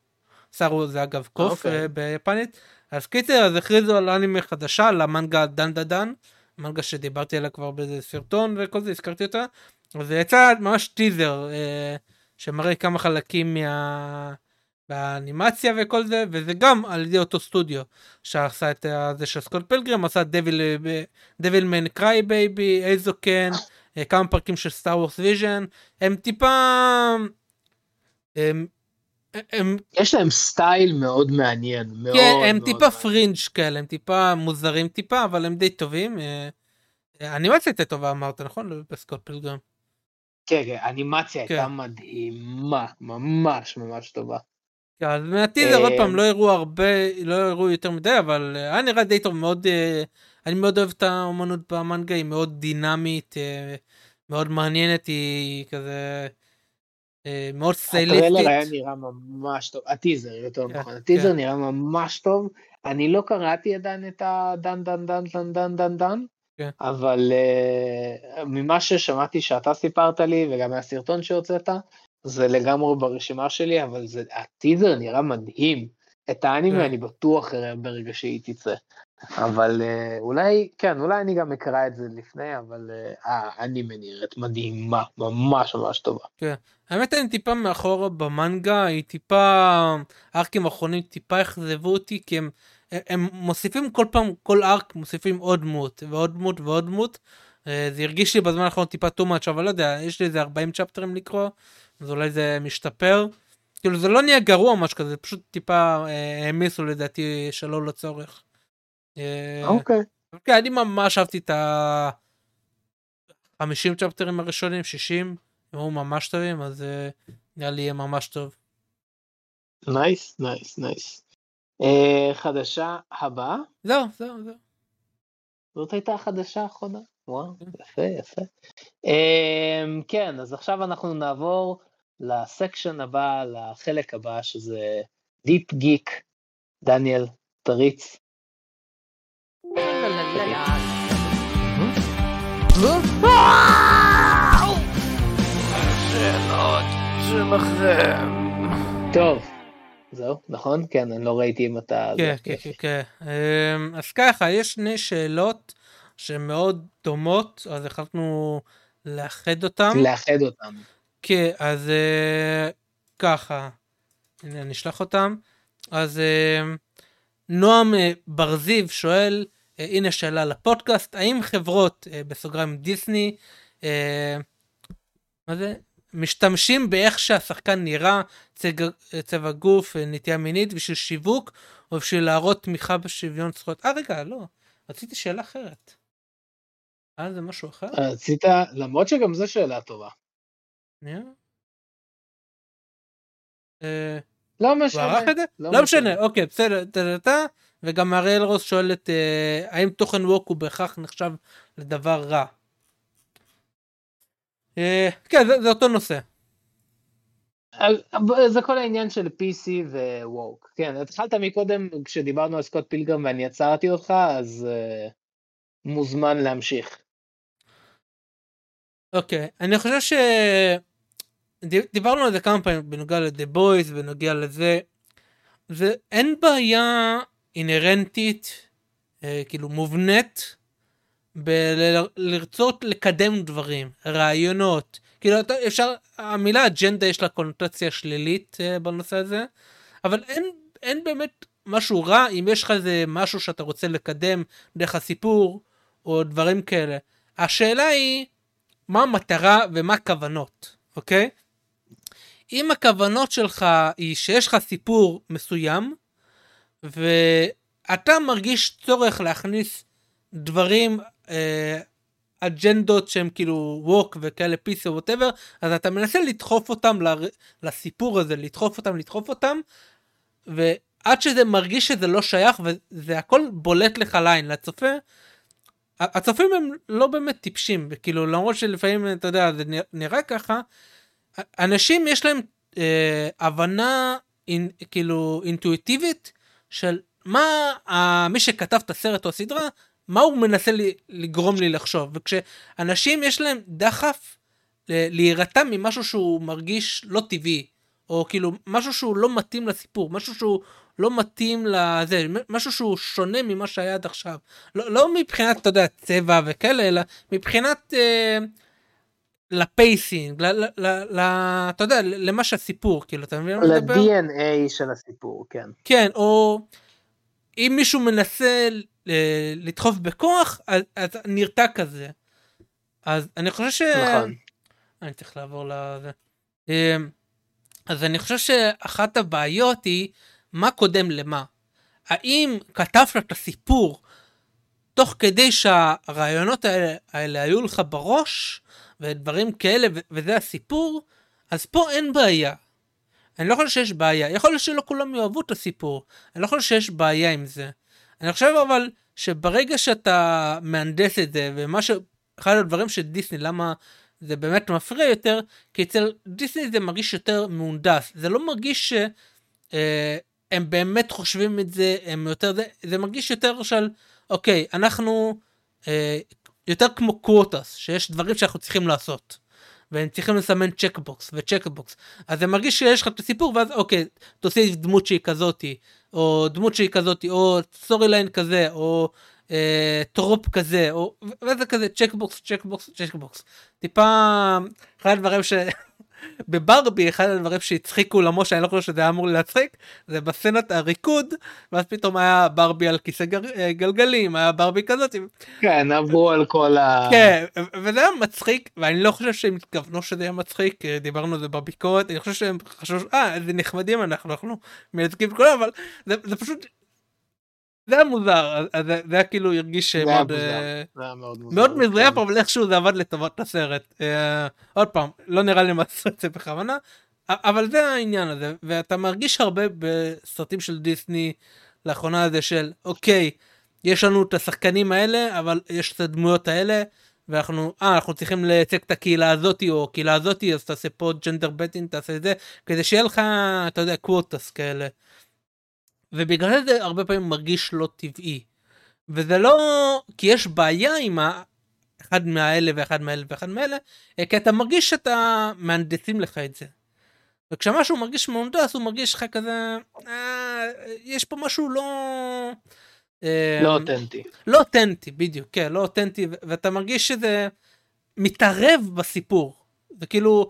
סארו זה אגב קוף ביפנית, אז קיצר, אז הכריזו על האנימה חדשה, למנגה דנדדן, מנגה שדיברתי עליה כבר באיזה סרטון וכל זה, הזכרתי אותה, אז יצא ממש טיזר, שמראה כמה חלקים באנימציה וכל זה, וזה גם על ידי אותו סטודיו שעשה את זה של סקוט פילגרים, עשה דביל מן קריי בייבי, איזוקן, כמה פרקים של סטאר וורס ויז'ן, הם טיפה... יש להם סטייל מאוד מעניין, מאוד מאוד. הם טיפה פרינג' כאלה, הם טיפה מוזרים טיפה, אבל הם די טובים. אנימציה הייתה טובה, אמרת, נכון? בסקוט פילגרים. כן, אנימציה הייתה מדהימה, ממש ממש טובה. אז מהטיזר עוד פעם לא הראו יותר מדי, אבל היה נראה די טוב, אני מאוד אוהב את האומנות במנגה, היא מאוד דינמית, מאוד מעניינת, היא כזה מאוד סטייליסטית. הטריילר היה נראה ממש טוב, הטיזר יותר נכון, הטיזר נראה ממש טוב, אני לא קראתי עדיין את הדן דן דן דן דן דן דן, אבל ממה ששמעתי שאתה סיפרת לי, וגם מהסרטון שהוצאת, זה לגמרי ברשימה שלי, אבל הטיזר נראה מדהים. את האנימה אני בטוח ברגע שהיא תצא. אבל אולי, כן, אולי אני גם אקרא את זה לפני, אבל האנימה נראית מדהימה, ממש ממש טובה. כן, האמת אני טיפה מאחורה במנגה, היא טיפה, הארקים האחרונים טיפה החזבו אותי, כי הם מוסיפים כל פעם, כל ארק מוסיפים עוד דמות, ועוד דמות ועוד דמות, זה הרגיש לי בזמן האחרון טיפה טומאץ', אבל לא יודע, יש לי איזה 40 צ'פטרים לקרוא, אז אולי זה משתפר, כאילו זה לא נהיה גרוע ממש כזה, זה פשוט טיפה העמיסו לדעתי שלא לצורך. אוקיי. אני ממש אהבתי את ה-50 צ'פטרים הראשונים, 60, הם היו ממש טובים, אז נראה לי יהיה ממש טוב. נייס, נייס, נייס. חדשה הבאה? לא, לא, לא. זאת הייתה החדשה האחרונה. וואו, יפה, יפה. כן, אז עכשיו אנחנו נעבור לסקשן הבא, לחלק הבא, שזה דיפ גיק. דניאל, תריץ. השאלות שלכם. טוב, זהו, נכון? כן, אני לא ראיתי אם אתה... כן, כן, כן. אז ככה, יש שני שאלות שהן מאוד דומות, אז החלטנו לאחד אותן. לאחד אותן. כן, אז ככה, הנה אני אשלח אותן. אז נועם ברזיב שואל, הנה שאלה לפודקאסט, האם חברות, בסוגריים דיסני, מה זה? משתמשים באיך שהשחקן נראה, צבע גוף, נטייה מינית, בשביל שיווק, או בשביל להראות תמיכה בשוויון זכויות. רגע, לא. רציתי שאלה אחרת. זה משהו אחר? רצית, למרות שגם זו שאלה טובה. לא משנה. לא משנה, אוקיי, בסדר, תדעתה. וגם אריאל רוס שואלת, האם תוכן ווק הוא בהכרח נחשב לדבר רע? כן, זה אותו נושא. זה כל העניין של PC וווק. כן, התחלת מקודם כשדיברנו על סקוט פילגרם ואני יצרתי אותך, אז מוזמן להמשיך. אוקיי, אני חושב דיברנו על זה כמה פעמים, בנוגע ל-The Boys, בנוגע לזה, אין בעיה אינרנטית, כאילו מובנית, לרצות לקדם דברים, רעיונות, כאילו אפשר, המילה אג'נדה יש לה קונוטציה שלילית בנושא הזה, אבל אין באמת משהו רע, אם יש לך איזה משהו שאתה רוצה לקדם, דרך הסיפור, או דברים כאלה. השאלה היא, מה המטרה ומה הכוונות, אוקיי? אם הכוונות שלך היא שיש לך סיפור מסוים, ואתה מרגיש צורך להכניס דברים, אג'נדות שהם כאילו ווק וכאלה פיס או whatever, אז אתה מנסה לדחוף אותם לסיפור הזה, לדחוף אותם, ועד שזה מרגיש שזה לא שייך, וזה הכל בולט לך לעין, לצופה, הצופים הם לא באמת טיפשים, כאילו למרות שלפעמים, אתה יודע, זה נראה ככה, אנשים יש להם הבנה כאילו אינטואיטיבית, של מה מי שכתב את הסרט או הסדרה, מה הוא מנסה לגרום לי לחשוב, וכשאנשים יש להם דחף להירתע ממשהו שהוא מרגיש לא טבעי, או כאילו משהו שהוא לא מתאים לסיפור, משהו שהוא לא מתאים לזה, משהו שהוא שונה ממה שהיה עד עכשיו, לא מבחינת, אתה יודע, צבע וכאלה, אלא מבחינת לפייסינג, אתה יודע, למה שהסיפור, כאילו, אתה מבין מה מדבר? ל-DNA של הסיפור, כן. כן, או אם מישהו מנסה לדחוף בכוח, אז נרתע כזה. אז אני חושב נכון. אני צריך לעבור לזה. אז אני חושב שאחת הבעיות היא, מה קודם למה? האם כתבת את הסיפור, תוך כדי שהרעיונות האלה היו לך בראש, ודברים כאלה, וזה הסיפור, אז פה אין בעיה. אני לא חושב שיש בעיה. יכול להיות שלא כולם יאהבו את הסיפור. אני לא חושב שיש בעיה עם זה. אני חושב אבל שברגע שאתה מהנדס את זה, אחד הדברים שדיסני, למה זה באמת מפריע יותר, כי אצל דיסני זה מרגיש יותר מהונדס. זה לא מרגיש שהם באמת חושבים את זה, זה מרגיש יותר של, אוקיי, אנחנו יותר כמו קווטס, שיש דברים שאנחנו צריכים לעשות, והם צריכים לסמן צ'קבוקס וצ'קבוקס, אז זה מרגיש שיש לך את הסיפור, ואז אוקיי, תוסיף דמות שהיא כזאתי, או דמות שהיא כזאתי, או סורי ליין כזה, או טרופ כזה, או וזה כזה, צ'קבוקס, צ'קבוקס, צ'קבוקס. טיפה, אחד הדברים בברבי, אחד הדברים שהצחיקו למשה, אני לא חושב שזה היה אמור להצחיק, זה בסצנת הריקוד, ואז פתאום היה ברבי על כיסא גלגלים, היה ברבי כזאת. כן, עברו על כל ה... כן, וזה היה מצחיק, ואני לא חושב שהם התכוונו שזה היה מצחיק, דיברנו על זה בביקורת, אני חושב שהם חשבו, זה נחמדים, אנחנו מייצגים את כולם, אבל זה פשוט... זה היה מוזר, זה היה כאילו הרגיש מאוד מזריף, אבל איכשהו זה עבד לטובת לסרט. עוד פעם, לא נראה לי מה עשו את זה בכוונה, אבל זה העניין הזה, ואתה מרגיש הרבה בסרטים של דיסני לאחרונה הזה של, אוקיי, יש לנו את השחקנים האלה, אבל יש את הדמויות האלה, ואנחנו, אנחנו צריכים לייצג את הקהילה הזאתי, או הקהילה הזאתי, אז תעשה פה ג'נדר בטינג, תעשה את זה, כדי שיהיה לך, אתה יודע, קווטס כאלה. ובגלל זה הרבה פעמים מרגיש לא טבעי. וזה לא, כי יש בעיה עם אחד מהאלה ואחד מהאלה ואחד מהאלה, כי אתה מרגיש שאתה מהנדסים לך את זה. וכשמשהו מרגיש מהונדס, הוא מרגיש לך כזה, יש פה משהו לא אותנטי. לא אותנטי, בדיוק, כן, לא אותנטי, ואתה מרגיש שזה מתערב בסיפור. וכאילו,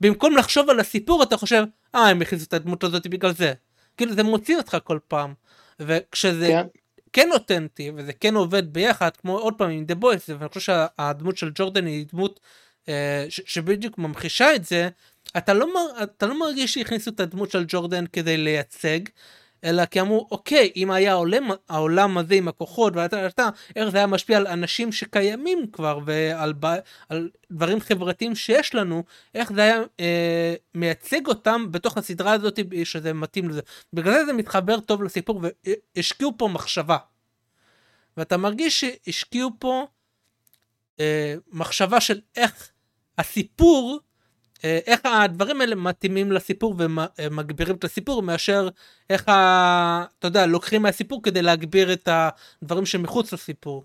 במקום לחשוב על הסיפור, אתה חושב, הם הכניסו את הדמות הזאת בגלל זה. כאילו, זה מוציא אותך כל פעם. וכשזה כן אותנטי, וזה כן עובד ביחד, כמו עוד פעם עם The Boys, ואני חושב שהדמות של ג'ורדן היא דמות שבדיוק ממחישה את זה, אתה לא מרגיש שהכניסו את הדמות של ג'ורדן כדי לייצג, אלא כי אמרו, אוקיי, אם היה העולם הזה עם הכוחות, איך זה היה משפיע על אנשים שקיימים כבר, ועל דברים חברתיים שיש לנו, איך זה היה מייצג אותם בתוך הסדרה הזאת, שזה מתאים לזה. בגלל זה זה מתחבר טוב לסיפור, והשקיעו פה מחשבה. ואתה מרגיש שהשקיעו פה מחשבה של איך הסיפור, איך הדברים האלה מתאימים לסיפור ומגבירים את הסיפור, מאשר איך, אתה יודע, לוקחים מהסיפור כדי להגביר את הדברים שמחוץ לסיפור.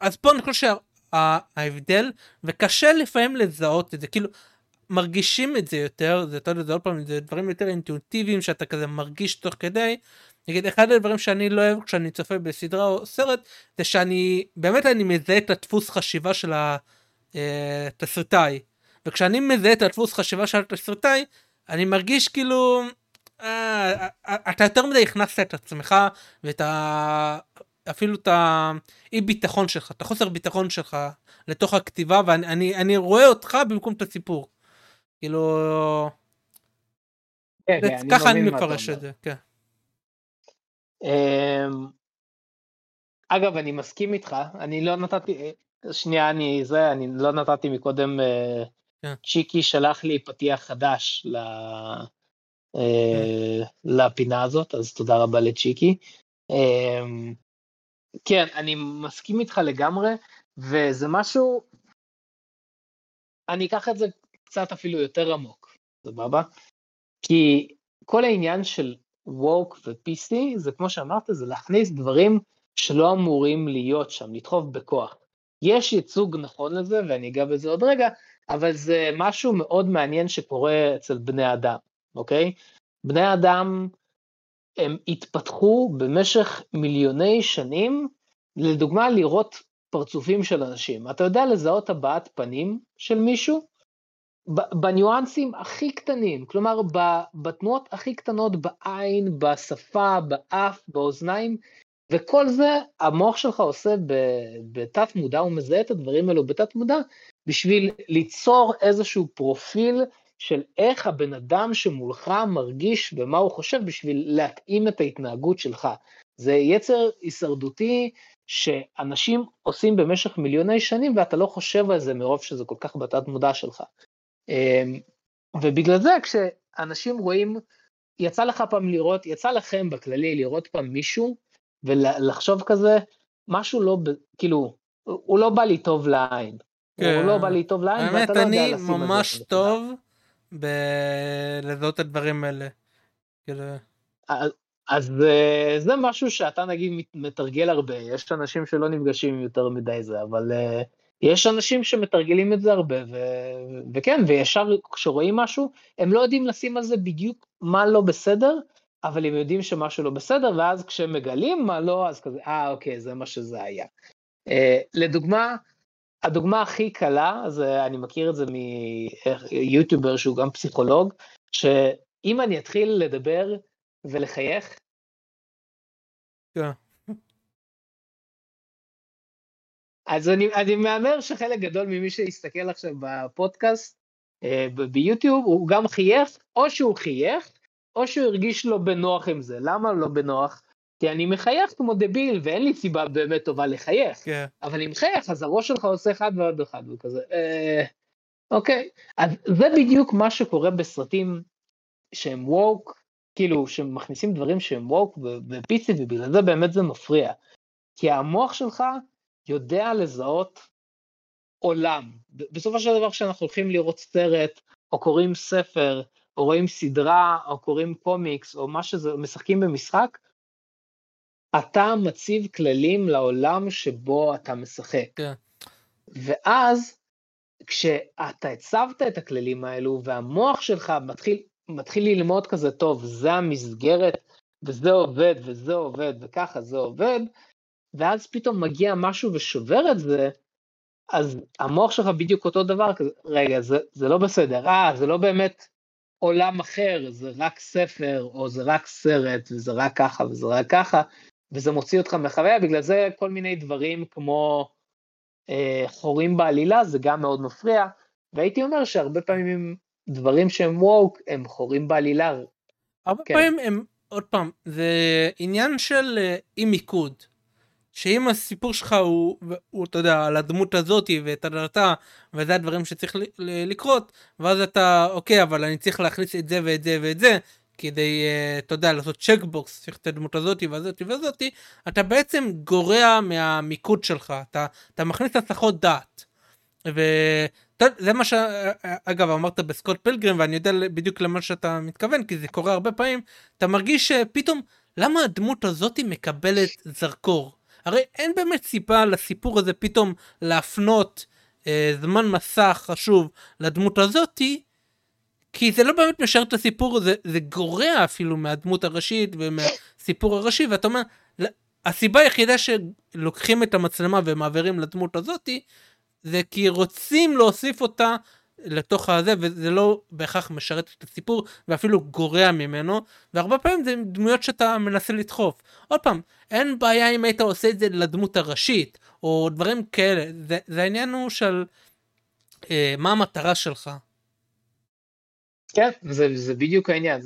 אז פה אני חושב שההבדל, וקשה לפעמים לזהות את זה, כאילו מרגישים את זה יותר, זה יותר לזהות פעם, זה דברים יותר אינטואיטיביים שאתה כזה מרגיש תוך כדי. נגיד, אחד הדברים שאני לא אוהב כשאני צופה בסדרה או סרט, זה שאני, באמת אני מזהה את הדפוס חשיבה של התסריטאי. וכשאני מזהה את הדפוס חשיבה של התסריטאי, אני מרגיש כאילו, אתה יותר מדי הכנסת את עצמך, אפילו את האי ביטחון שלך, את החוסר ביטחון שלך, לתוך הכתיבה, ואני רואה אותך במקום את הסיפור. כאילו, ככה אני מפרש את זה, כן. אגב, אני מסכים איתך, אני לא נתתי, שנייה, אני לא נתתי מקודם, צ'יקי שלח לי פתיח חדש לפינה הזאת, אז תודה רבה לצ'יקי. כן, אני מסכים איתך לגמרי, וזה משהו, אני אקח את זה קצת אפילו יותר עמוק, סבבה? כי כל העניין של ווק ו-PC, זה כמו שאמרת, זה להכניס דברים שלא אמורים להיות שם, לדחוף בכוח. יש ייצוג נכון לזה, ואני אגע בזה עוד רגע, אבל זה משהו מאוד מעניין שקורה אצל בני אדם, אוקיי? בני אדם, הם התפתחו במשך מיליוני שנים, לדוגמה לראות פרצופים של אנשים. אתה יודע לזהות הבעת פנים של מישהו? בניואנסים הכי קטנים, כלומר בתנועות הכי קטנות, בעין, בשפה, באף, באוזניים, וכל זה המוח שלך עושה בתת מודע, הוא מזהה את הדברים האלו בתת מודע, בשביל ליצור איזשהו פרופיל של איך הבן אדם שמולך מרגיש ומה הוא חושב, בשביל להתאים את ההתנהגות שלך. זה יצר הישרדותי שאנשים עושים במשך מיליוני שנים, ואתה לא חושב על זה מרוב שזה כל כך בתת מודע שלך. ובגלל זה כשאנשים רואים, יצא לכם בכללי לראות פעם מישהו, ולחשוב כזה, משהו לא, כאילו, הוא לא בא לי טוב לעין. הוא לא בא לי טוב לעין, ואתה לא יודע לשים את זה. האמת, אני ממש טוב בלזהות את הדברים האלה. אז זה משהו שאתה, נגיד, מתרגל הרבה. יש אנשים שלא נפגשים יותר מדי זה, אבל יש אנשים שמתרגלים את זה הרבה, וכן, וישר כשרואים משהו, הם לא יודעים לשים על זה בדיוק מה לא בסדר, אבל הם יודעים שמשהו לא בסדר, ואז כשמגלים מה לא, אז כזה, אוקיי, זה מה שזה היה. לדוגמה, הדוגמה הכי קלה, אני מכיר את זה מיוטיובר שהוא גם פסיכולוג, שאם אני אתחיל לדבר ולחייך, אז אני מאמר שחלק גדול ממי שיסתכל עכשיו בפודקאסט, ביוטיוב, הוא גם חייך, או שהוא חייך, או שהוא הרגיש לו בנוח עם זה. למה לא בנוח? כי אני מחייך כמו דביל, ואין לי סיבה באמת טובה לחייך. אבל אם חייך, אז הראש שלך עושה אחד ועוד אחד, וכזה, אוקיי? אז זה בדיוק מה שקורה בסרטים שהם ווק, כאילו שמכניסים דברים שהם ווק ופיצי, ובגלל זה באמת זה מפריע. כי המוח שלך יודע לזהות עולם. בסופו של דבר כשאנחנו הולכים לראות סרט, או קוראים ספר, או רואים סדרה, או קוראים קומיקס, או מה שזה, משחקים במשחק, אתה מציב כללים לעולם שבו אתה משחק. ואז, כשאתה הצבת את הכללים האלו, והמוח שלך מתחיל ללמוד כזה טוב, זה המסגרת, וזה עובד, וזה עובד, וככה זה עובד, ואז פתאום מגיע משהו ושובר את זה, אז המוח שלך בדיוק אותו דבר, רגע, זה לא בסדר, זה לא באמת עולם אחר, זה רק ספר, או זה רק סרט, וזה רק ככה, וזה רק ככה, וזה מוציא אותך מחוויה, בגלל זה כל מיני דברים כמו חורים בעלילה, זה גם מאוד מפריע, והייתי אומר שהרבה פעמים דברים שהם ווק, הם חורים בעלילה. הרבה פעמים הם, עוד פעם, זה עניין של אי מיקוד, שאם הסיפור שלך הוא, אתה יודע, על הדמות הזאת ואת הדרתה, וזה הדברים שצריך לקרות, ואז אתה, אוקיי, אבל אני צריך להכניס את זה ואת זה ואת זה, כדי, אתה יודע, לעשות צ'קבוקס, צריך את הדמות הזאת והזאת והזאת, אתה בעצם גורע מהמיקוד שלך, אתה מכניס הצלחות דעת. וזה מה שאגב, אמרת בסקוט פילגרים, ואני יודע בדיוק למה שאתה מתכוון, כי זה קורה הרבה פעמים, אתה מרגיש שפתאום, למה הדמות הזאת מקבלת זרקור? הרי אין באמת סיבה לסיפור הזה פתאום להפנות זמן מסע חשוב לדמות הזאתי, כי זה לא באמת משאר את הסיפור הזה, זה גורע אפילו מהדמות הראשית ומהסיפור הראשי, ואתה אומר, הסיבה היחידה שלוקחים את המצלמה ומעבירים לדמות הזאתי, זה כי רוצים להוסיף אותה לתוך הזה, וזה לא בהכרח משרת את הסיפור, ואפילו גורע ממנו, והרבה פעמים זה דמויות שאתה מנסה לדחוף. עוד פעם, אין בעיה אם היית עושה את זה לדמות הראשית, או דברים כאלה, זה העניין הוא של מה המטרה שלך. כן, זה בדיוק העניין,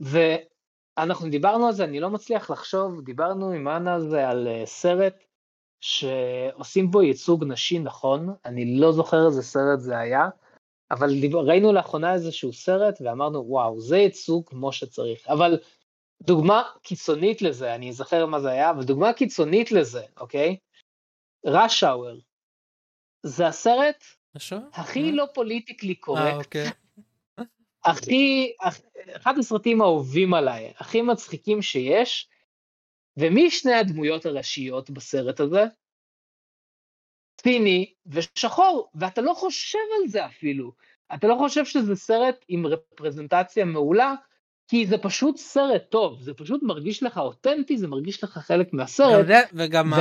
ואנחנו דיברנו על זה, אני לא מצליח לחשוב, דיברנו עם אנה זה על סרט, שעושים בו ייצוג נשי נכון, אני לא זוכר איזה סרט זה היה, אבל ראינו לאחרונה איזשהו סרט, ואמרנו, וואו, זה ייצוג כמו שצריך, אבל דוגמה קיצונית לזה, אני אזכר מה זה היה, אבל דוגמה קיצונית לזה, אוקיי? ראש האואר, זה הסרט הכי לא פוליטיקלי קורקט, אחד הסרטים האהובים עליי, הכי מצחיקים שיש, ומי שני הדמויות הראשיות בסרט הזה? סיני ושחור, ואתה לא חושב על זה אפילו, אתה לא חושב שזה סרט עם רפרזנטציה מעולה, כי זה פשוט סרט טוב, זה פשוט מרגיש לך אותנטי, זה מרגיש לך חלק מהסרט. וגם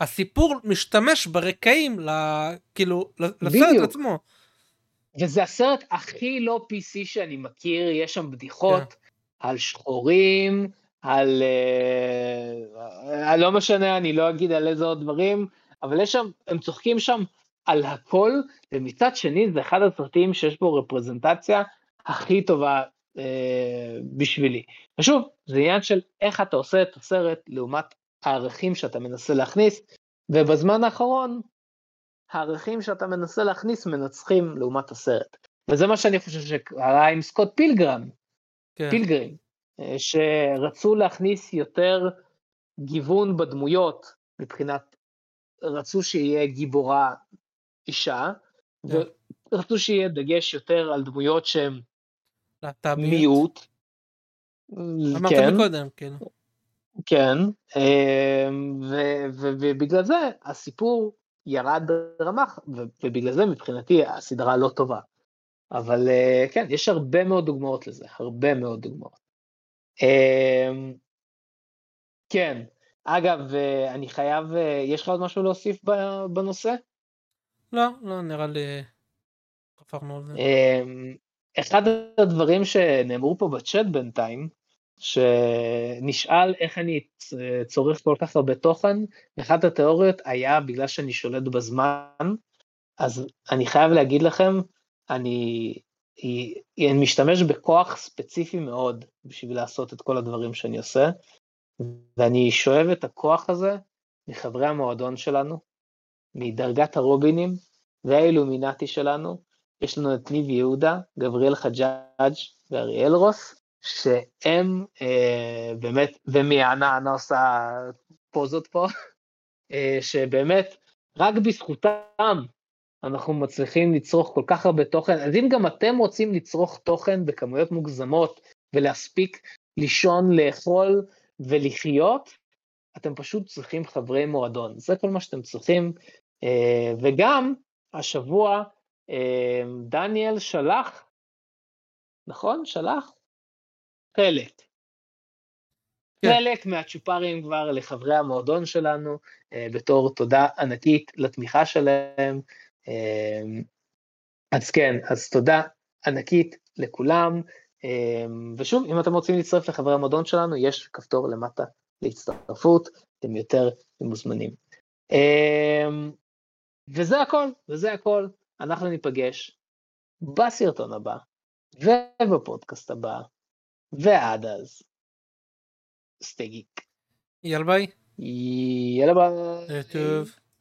הסיפור משתמש ברקעים, כאילו, לסרט עצמו. וזה הסרט הכי לא PC שאני מכיר, יש שם בדיחות על שחורים, על לא משנה, אני לא אגיד על איזה עוד דברים, אבל יש שם, הם צוחקים שם על הכל, ומצד שני זה אחד הסרטים שיש בו רפרזנטציה הכי טובה בשבילי. ושוב, זה עניין של איך אתה עושה את הסרט לעומת הערכים שאתה מנסה להכניס, ובזמן האחרון, הערכים שאתה מנסה להכניס מנצחים לעומת הסרט. וזה מה שאני חושב שקרה עם סקוט פילגרים, שרצו להכניס יותר גיוון בדמויות, מבחינת רצו שיהיה גיבורה אישה, ורצו שיהיה דגש יותר על דמויות שהן מיעוט. אמרת מקודם, כן. כן, ובגלל זה הסיפור ירד רמח, ובגלל זה מבחינתי הסדרה לא טובה. אבל כן, יש הרבה מאוד דוגמאות לזה, הרבה מאוד דוגמאות. כן, אגב, אני חייב, יש לך עוד משהו להוסיף בנושא? לא, לא, נראה לי, חפרנו על זה. אחד הדברים שנאמרו פה בצ'אט בינתיים, שנשאל איך אני צורך כל כך הרבה תוכן, אחת התיאוריות היה בגלל שאני שולט בזמן, אז אני חייב להגיד לכם, אני משתמש בכוח ספציפי מאוד, בשביל לעשות את כל הדברים שאני עושה, ואני שואב את הכוח הזה, מחברי המועדון שלנו, מדרגת הרובינים, והאילומינטי שלנו, יש לנו את ניב יהודה, גבריאל חג'אג' ואריאל רוס, שהם באמת, ומענה עושה פוזות פה, שבאמת רק בזכותם אנחנו מצליחים לצרוך כל כך הרבה תוכן. אז אם גם אתם רוצים לצרוך תוכן בכמויות מוגזמות, ולהספיק לישון, לאכול ולחיות, אתם פשוט צריכים חברי מועדון, זה כל מה שאתם צריכים. וגם השבוע דניאל שלח, נכון? שלח? חלק. חלק מהצ'ופרים כבר לחברי המועדון שלנו, בתור תודה ענקית לתמיכה שלהם. אז כן, אז תודה ענקית לכולם, ושוב, אם אתם רוצים להצטרף לחברי המועדון שלנו, יש כפתור למטה להצטרפות, אתם יותר מוזמנים. וזה הכל, וזה הכל. אנחנו ניפגש בסרטון הבא, ובפודקאסט הבא, ועד אז, סטי גיק. יאללה ביי. יאללה ביי.